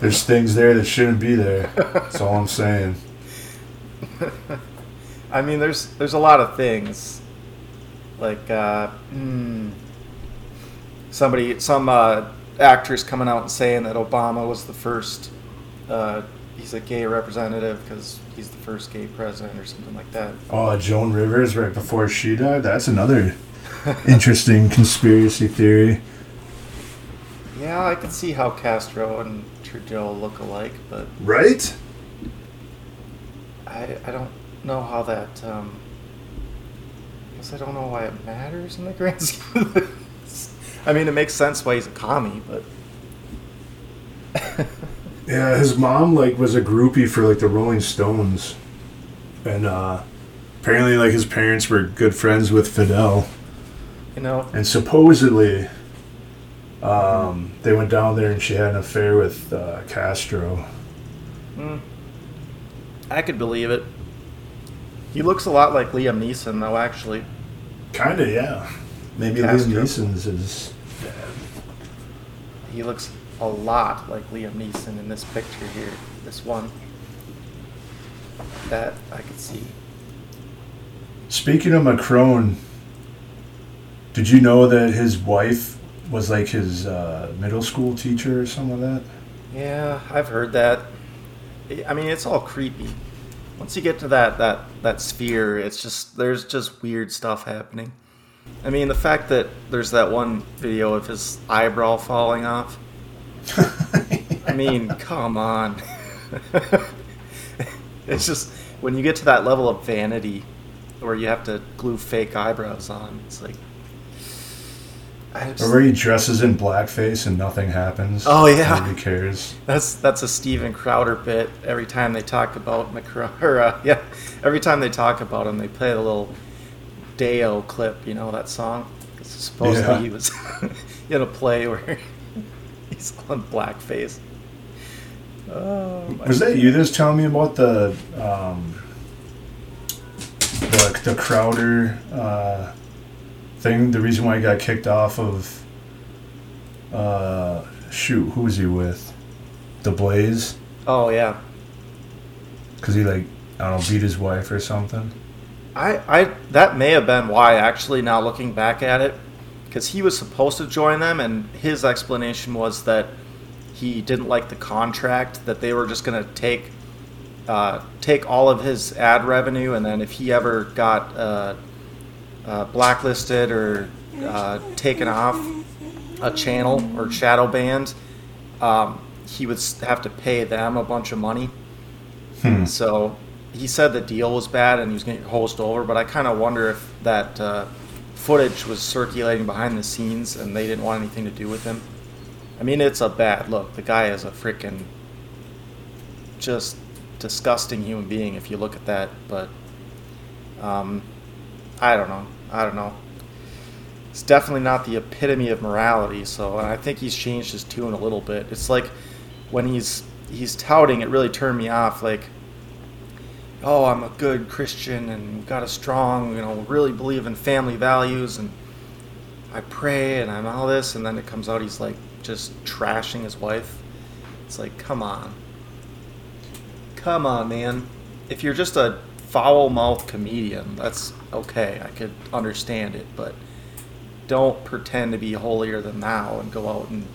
There's things there that shouldn't be there. That's all I'm saying. I mean, there's there's a lot of things. Like, uh, mm, somebody, some uh, actors coming out and saying that Obama was the first, uh, he's a gay representative because he's the first gay president or something like that. Oh, Joan Rivers right before she died? That's another interesting conspiracy theory. Yeah, I can see how Castro and Trudeau look alike, but... Right? I, I don't know how that... Um, I guess I don't know why it matters in the grand scheme of things. I mean, it makes sense why he's a commie, but... Yeah, his mom, like, was a groupie for, like, the Rolling Stones. And, uh, apparently, like, his parents were good friends with Fidel. You know... And supposedly... Um, they went down there and she had an affair with uh, Castro. Mm. I could believe it. He looks a lot like Liam Neeson, though, actually. Kinda, yeah. Maybe Castro. Liam Neeson's is dead. He looks a lot like Liam Neeson in this picture here. This one. That I could see. Speaking of Macron, did you know that his wife was like his uh, middle school teacher or something like that? Yeah, I've heard that. I mean, it's all creepy. Once you get to that that, that sphere, it's just there's just weird stuff happening. I mean, the fact that there's that one video of his eyebrow falling off. I mean, come on. It's just when you get to that level of vanity where you have to glue fake eyebrows on, it's like... Just, or where he dresses in blackface and nothing happens. Oh yeah, nobody cares. That's that's a Steven Crowder bit. Every time they talk about Macron, or, uh, yeah, every time they talk about him, they play the little Deo clip. You know that song? It's supposedly yeah. He was in a play where he's on blackface. Oh, was that you that was telling me about the um, the, the Crowder? Uh, Thing, the reason why he got kicked off of uh shoot who was he with the Blaze? Oh yeah, because he like I don't know beat his wife or something. I I that may have been why, actually, now looking back at it, because he was supposed to join them and his explanation was that he didn't like the contract, that they were just going to take uh, take all of his ad revenue, and then if he ever got uh, uh, blacklisted or uh, taken off a channel or shadow banned, um, he would have to pay them a bunch of money. Hmm. So he said the deal was bad and he was going to get hosed over, but I kind of wonder if that uh, footage was circulating behind the scenes and they didn't want anything to do with him. I mean, it's a bad look. The guy is a freaking just disgusting human being if you look at that. But um, I don't know. I don't know. It's definitely not the epitome of morality. So, and I think he's changed his tune a little bit. It's like when he's he's touting, it really turned me off. Like, oh, I'm a good Christian and got a strong, you know, really believe in family values and I pray and I'm all this. And then it comes out he's like, just trashing his wife. It's like, come on. Come on, man. If you're just a foul-mouthed comedian, that's okay. I could understand it, but don't pretend to be holier than thou and go out and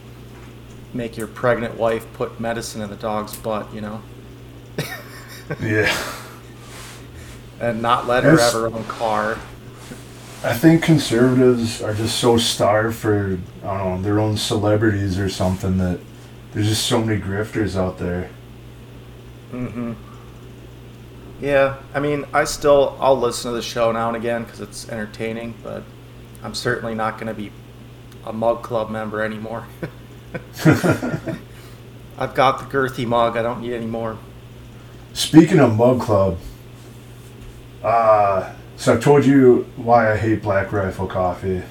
make your pregnant wife put medicine in the dog's butt, you know? Yeah. And not let her that's, have her own car. I think conservatives are just so starved for, I don't know, their own celebrities or something that there's just so many grifters out there. Mm-hmm. Yeah, I mean, I still, I'll listen to the show now and again because it's entertaining, but I'm certainly not going to be a Mug Club member anymore. I've got the girthy mug. I don't need any more. Speaking of Mug Club, uh... so I've told you why I hate Black Rifle Coffee.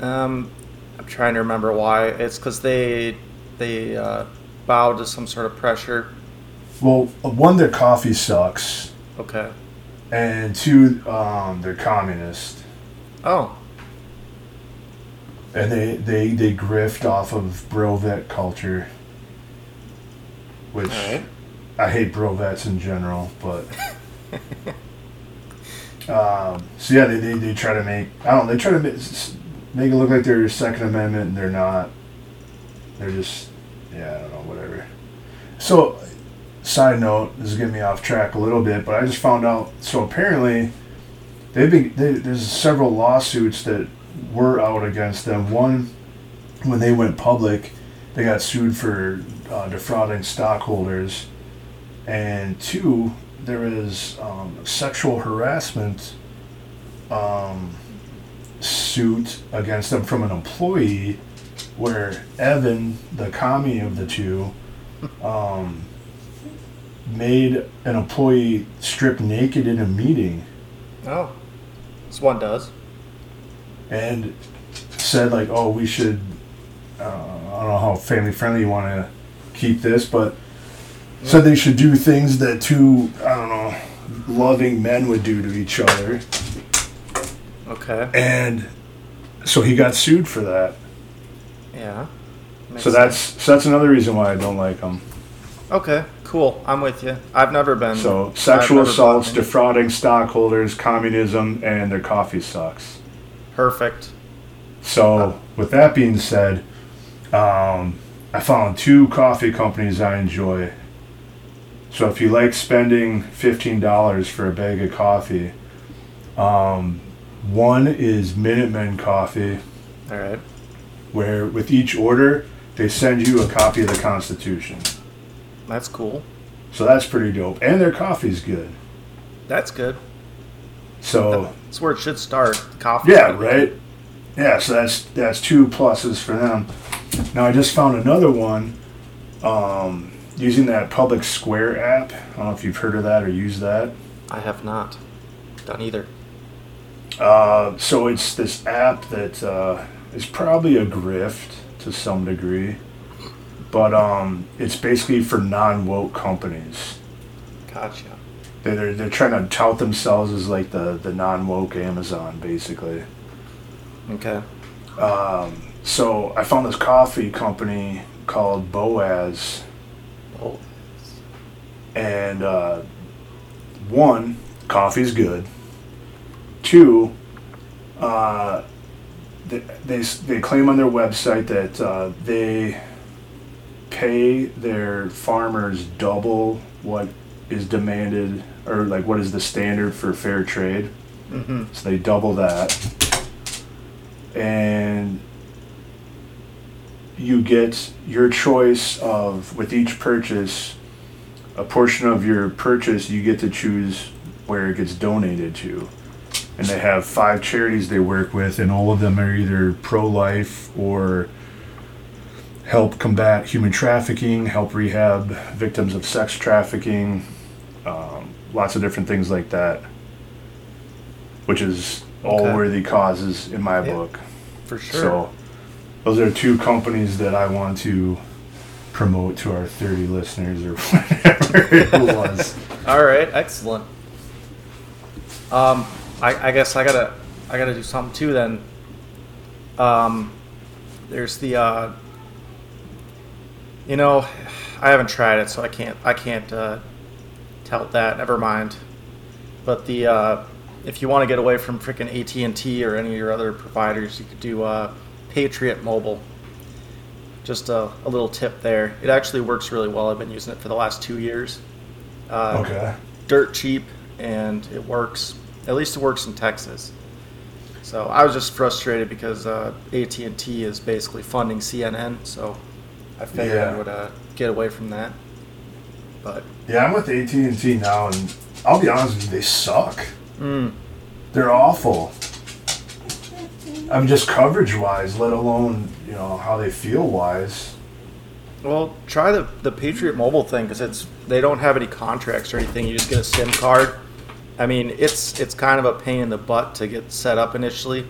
Um, I'm trying to remember why. It's because they they uh, bow to some sort of pressure. Well, one, their coffee sucks. Okay. And two, um, they're communist. Oh. And they, they, they grift off of Brovet culture, which right. I hate Brovets in general, but... Um, so yeah, they, they they try to make I don't know, they try to make, make it look like they're Second Amendment and they're not. They're just yeah I don't know whatever. So, side note, this is getting me off track a little bit, but I just found out. So apparently, they've been they, there's several lawsuits that were out against them. One, when they went public, they got sued for uh, defrauding stockholders, and two. There is um, sexual harassment um, suit against them from an employee where Evan, the commie of the two, um, made an employee strip naked in a meeting. Oh, this one does. And said, like, oh, we should, uh, I don't know how family friendly you want to keep this, but said they should do things that two, I don't know, loving men would do to each other. Okay. And so he got sued for that. Yeah. Makes so that's sense. So that's another reason why I don't like him. Okay, cool. I'm with you. I've never been... So sexual assaults, defrauding stockholders, communism, and their coffee sucks. Perfect. So uh, with that being said, um, I found two coffee companies I enjoy. So if you like spending fifteen dollars for a bag of coffee, um, one is Minutemen Coffee. All right. Where with each order, they send you a copy of the Constitution. That's cool. So that's pretty dope. And their coffee's good. That's good. So that's where it should start. Coffee. Yeah, right? Yeah, so that's that's two pluses for them. Now I just found another one. Um... Using that Public Square app. I don't know if you've heard of that or used that. I have not. Done either. Uh, so it's this app that uh, is probably a grift to some degree. But um, it's basically for non-woke companies. Gotcha. They're, they're trying to tout themselves as like the, the non-woke Amazon, basically. Okay. Um, so I found this coffee company called Boaz... Oh. And uh, one, coffee's good. Two, uh, they, they they claim on their website that uh, they pay their farmers double what is demanded, or like what is the standard for fair trade. Mm-hmm. So they double that, and you get your choice of, with each purchase, a portion of your purchase, you get to choose where it gets donated to. And they have five charities they work with, and all of them are either pro-life or help combat human trafficking, help rehab victims of sex trafficking, um, lots of different things like that, which is all okay. worthy causes in my yeah, book. For sure. So those are two companies that I want to promote to our thirty listeners or whatever it was. All right, excellent. Um, I, I guess I gotta I gotta do something too then. Um, there's the uh, you know, I haven't tried it, so I can't I can't uh, tell that. Never mind. But the uh, if you want to get away from freaking A T and T or any of your other providers, you could do uh, Patriot Mobile. Just a, a little tip there. It actually works really well. I've been using it for the last two years. Uh, okay. Dirt cheap, and it works. At least it works in Texas. So I was just frustrated because uh, A T and T is basically funding C N N, so I figured yeah. I would uh, get away from that. But yeah, I'm with A T and T now, and I'll be honest with you, they suck. Mm. They're awful. I'm mean, just coverage-wise, let alone you know how they feel-wise. Well, try the the Patriot Mobile thing because it's they don't have any contracts or anything. You just get a SIM card. I mean, it's it's kind of a pain in the butt to get set up initially,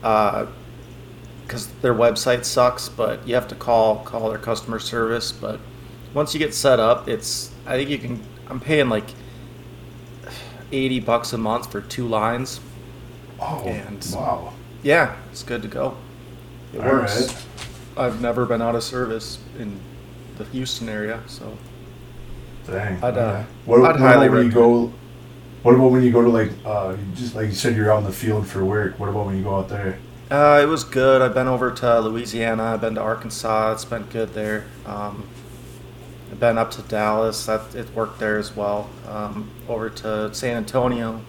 because uh, their website sucks. But you have to call call their customer service. But once you get set up, it's I think you can. I'm paying like eighty bucks a month for two lines. Oh, and wow! Yeah, it's good to go. It All works. Right. I've never been out of service in the Houston area, so. Dang. I'd, uh, what, I'd what highly about when recommend. You go? What about when you go to like, uh, just like you said, you're out in the field for work. What about when you go out there? Uh, it was good. I've been over to Louisiana. I've been to Arkansas. It's been good there. Um, I've been up to Dallas. That it worked there as well. Um, over to San Antonio,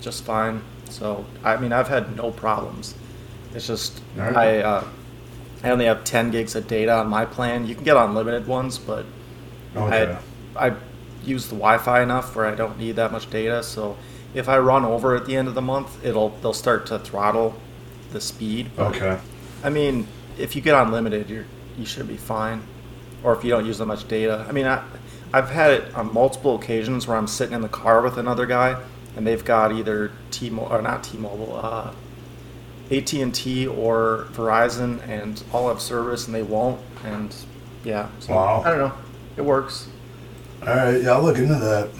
just fine. So I mean, I've had no problems. It's just right. I uh, I only have ten gigs of data on my plan. You can get unlimited ones, but okay. I I. use the Wi-Fi enough where I don't need that much data, so if I run over at the end of the month, it'll they'll start to throttle the speed. But, okay. I mean, if you get unlimited, you you should be fine, or if you don't use that much data. I mean, I, I've had it on multiple occasions where I'm sitting in the car with another guy, and they've got either T-Mobile or not T-Mobile, uh, A T and T or Verizon, and all have service, and they won't. And yeah, so, wow. I don't know, it works. All right, yeah, I'll look into that.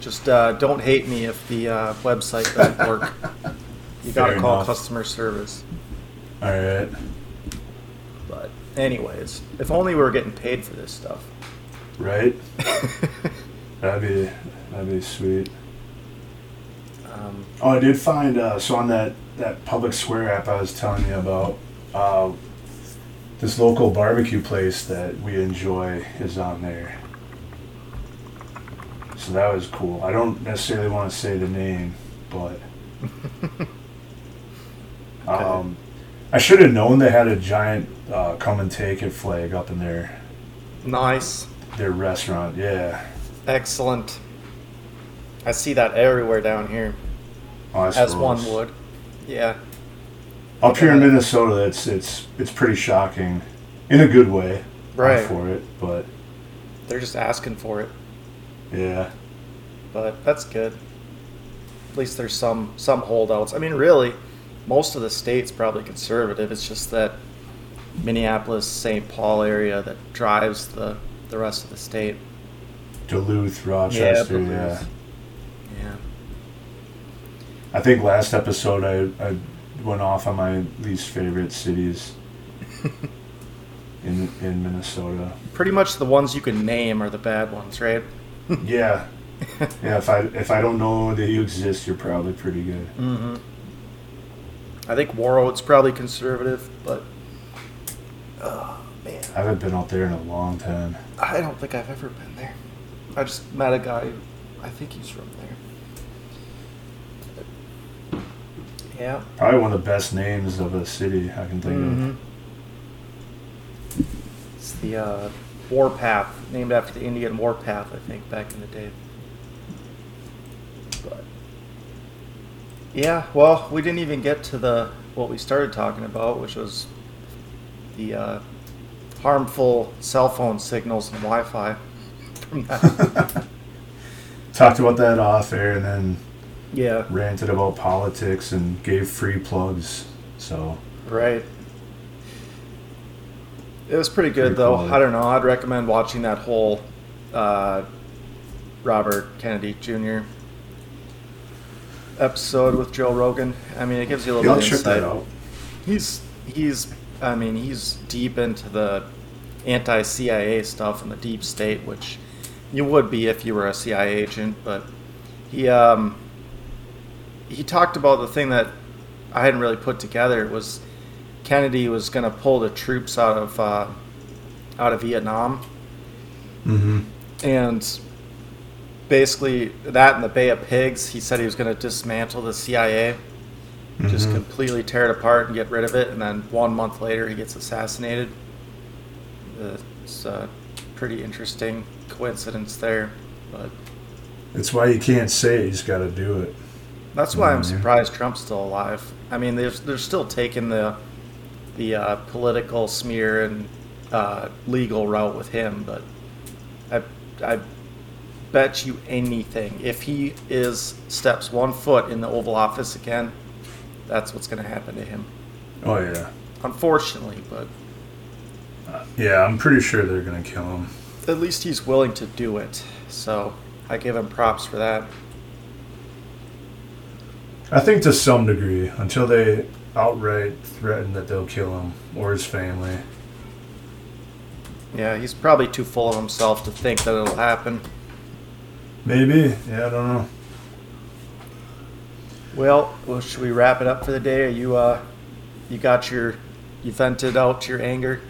Just uh, don't hate me if the uh, website doesn't work. You got to call enough. Customer service. All right. But anyways, if only we were getting paid for this stuff. Right? that'd be that'd be sweet. Um, oh, I did find, uh, so on that, that Public Square app I was telling you about, uh, this local barbecue place that we enjoy is on there. So that was cool. I don't necessarily want to say the name, but um, I should have known they had a giant uh, come and take it flag up in their nice their restaurant. Yeah, excellent. I see that everywhere down here, oh, as one would. Yeah, up okay. here in Minnesota, it's it's it's pretty shocking, in a good way, right? For it, but they're just asking for it. Yeah. But that's good. At least there's some, some holdouts. I mean, really, most of the state's probably conservative. It's just that Minneapolis, Saint Paul area that drives the, the rest of the state. Duluth, Rochester, yeah. Duluth. Yeah. yeah. I think last episode I, I went off on my least favorite cities in in Minnesota. Pretty much the ones you can name are the bad ones, right? yeah, yeah. If I if I don't know that you exist, you're probably pretty good. Mm-hmm. I think Warroad's probably conservative, but oh man, I haven't been out there in a long time. I don't think I've ever been there. I just met a guy. I think he's from there. Yeah. Probably one of the best names of a city I can think mm-hmm. of. It's the uh, Warpath, named after the Indian Warpath, I think, back in the day. But yeah, well, we didn't even get to the what we started talking about, which was the uh, harmful cell phone signals and Wi-Fi. Talked about that off air, and then yeah, ranted about politics and gave free plugs. So right, it was pretty good pretty though. Cool. I don't know. I'd recommend watching that whole uh, Robert Kennedy Junior episode with Joe Rogan. I mean, it gives you a little. You'll bit of insight. Check that out. He's he's. I mean, he's deep into the anti-C I A stuff and the deep state, which you would be if you were a C I A agent. But he um, he talked about the thing that I hadn't really put together. It was Kennedy was going to pull the troops out of uh, out of Vietnam, mm-hmm. and basically that and the Bay of Pigs. He said he was going to dismantle the C I A. Just mm-hmm. completely tear it apart and get rid of it, and then one month later he gets assassinated. It's a pretty interesting coincidence there, but that's why you can't say he's got to do it. That's why mm-hmm. I'm surprised Trump's still alive. I mean, they're they're still taking the the uh, political smear and uh, legal route with him, but I I bet you anything if he is steps one foot in the Oval Office again. That's what's going to happen to him. Oh, yeah. Unfortunately, but... Uh, yeah, I'm pretty sure they're going to kill him. At least he's willing to do it, so I give him props for that. I think to some degree, until they outright threaten that they'll kill him or his family. Yeah, he's probably too full of himself to think that it'll happen. Maybe. Yeah, I don't know. Well, well, should we wrap it up for the day? Are you, uh, you got your, you vented out your anger?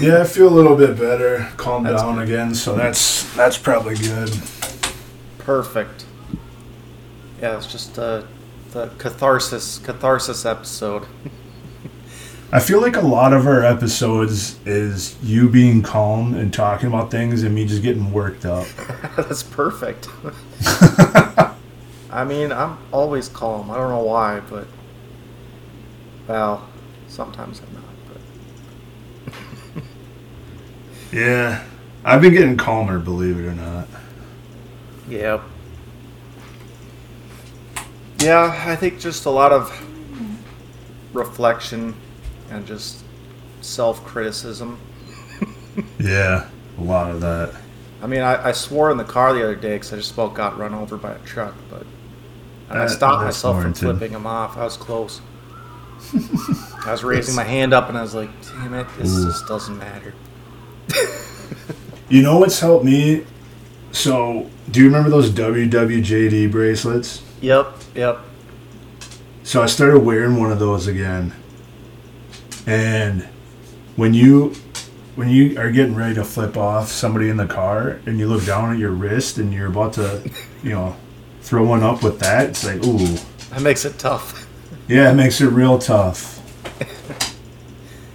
Yeah, I feel a little bit better, calmed that's down good. Again, so that's that's probably good. Perfect. Yeah, it's just uh, the catharsis, catharsis episode. I feel like a lot of our episodes is you being calm and talking about things and me just getting worked up. That's perfect. I mean, I'm always calm. I don't know why, but, well, sometimes I'm not. But yeah, I've been getting calmer, believe it or not. Yeah. Yeah, I think just a lot of reflection and just self-criticism. Yeah, a lot of that. I mean, I, I swore in the car the other day because I just about got run over by a truck, but... And I stopped That's myself warranted. From flipping him off. I was close. I was raising my hand up, and I was like, damn it, this Ooh. Just doesn't matter. You know what's helped me? So, do you remember those W W J D bracelets? Yep, yep. So I started wearing one of those again. And when you when you are getting ready to flip off somebody in the car, and you look down at your wrist, and you're about to, you know... Throw one up with that, it's like, ooh. That makes it tough. Yeah, it makes it real tough.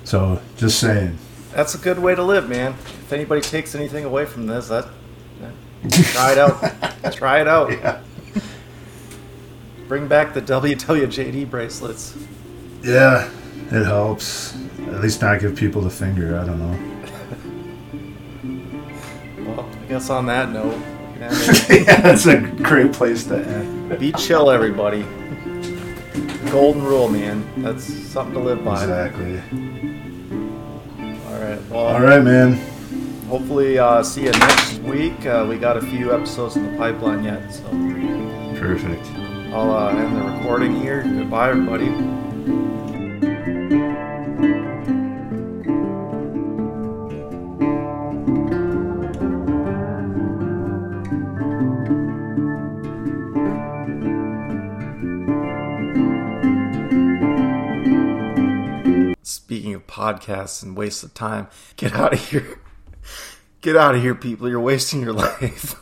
So, just saying. That's a good way to live, man. If anybody takes anything away from this, that, that try it out. Try it out. Yeah. Bring back the W W J D bracelets. Yeah, it helps. At least not give people the finger, I don't know. Well, I guess on that note... Yeah, that's a great place to end. Be chill, everybody. Golden rule, man. That's something to live by. Exactly. All right. Well, all right, man. Hopefully, uh, see you next week. Uh, we got a few episodes in the pipeline yet, so. Perfect. I'll uh, end the recording here. Goodbye, everybody. Podcasts and waste of time. Get out of here. Get out of here, people. You're wasting your life.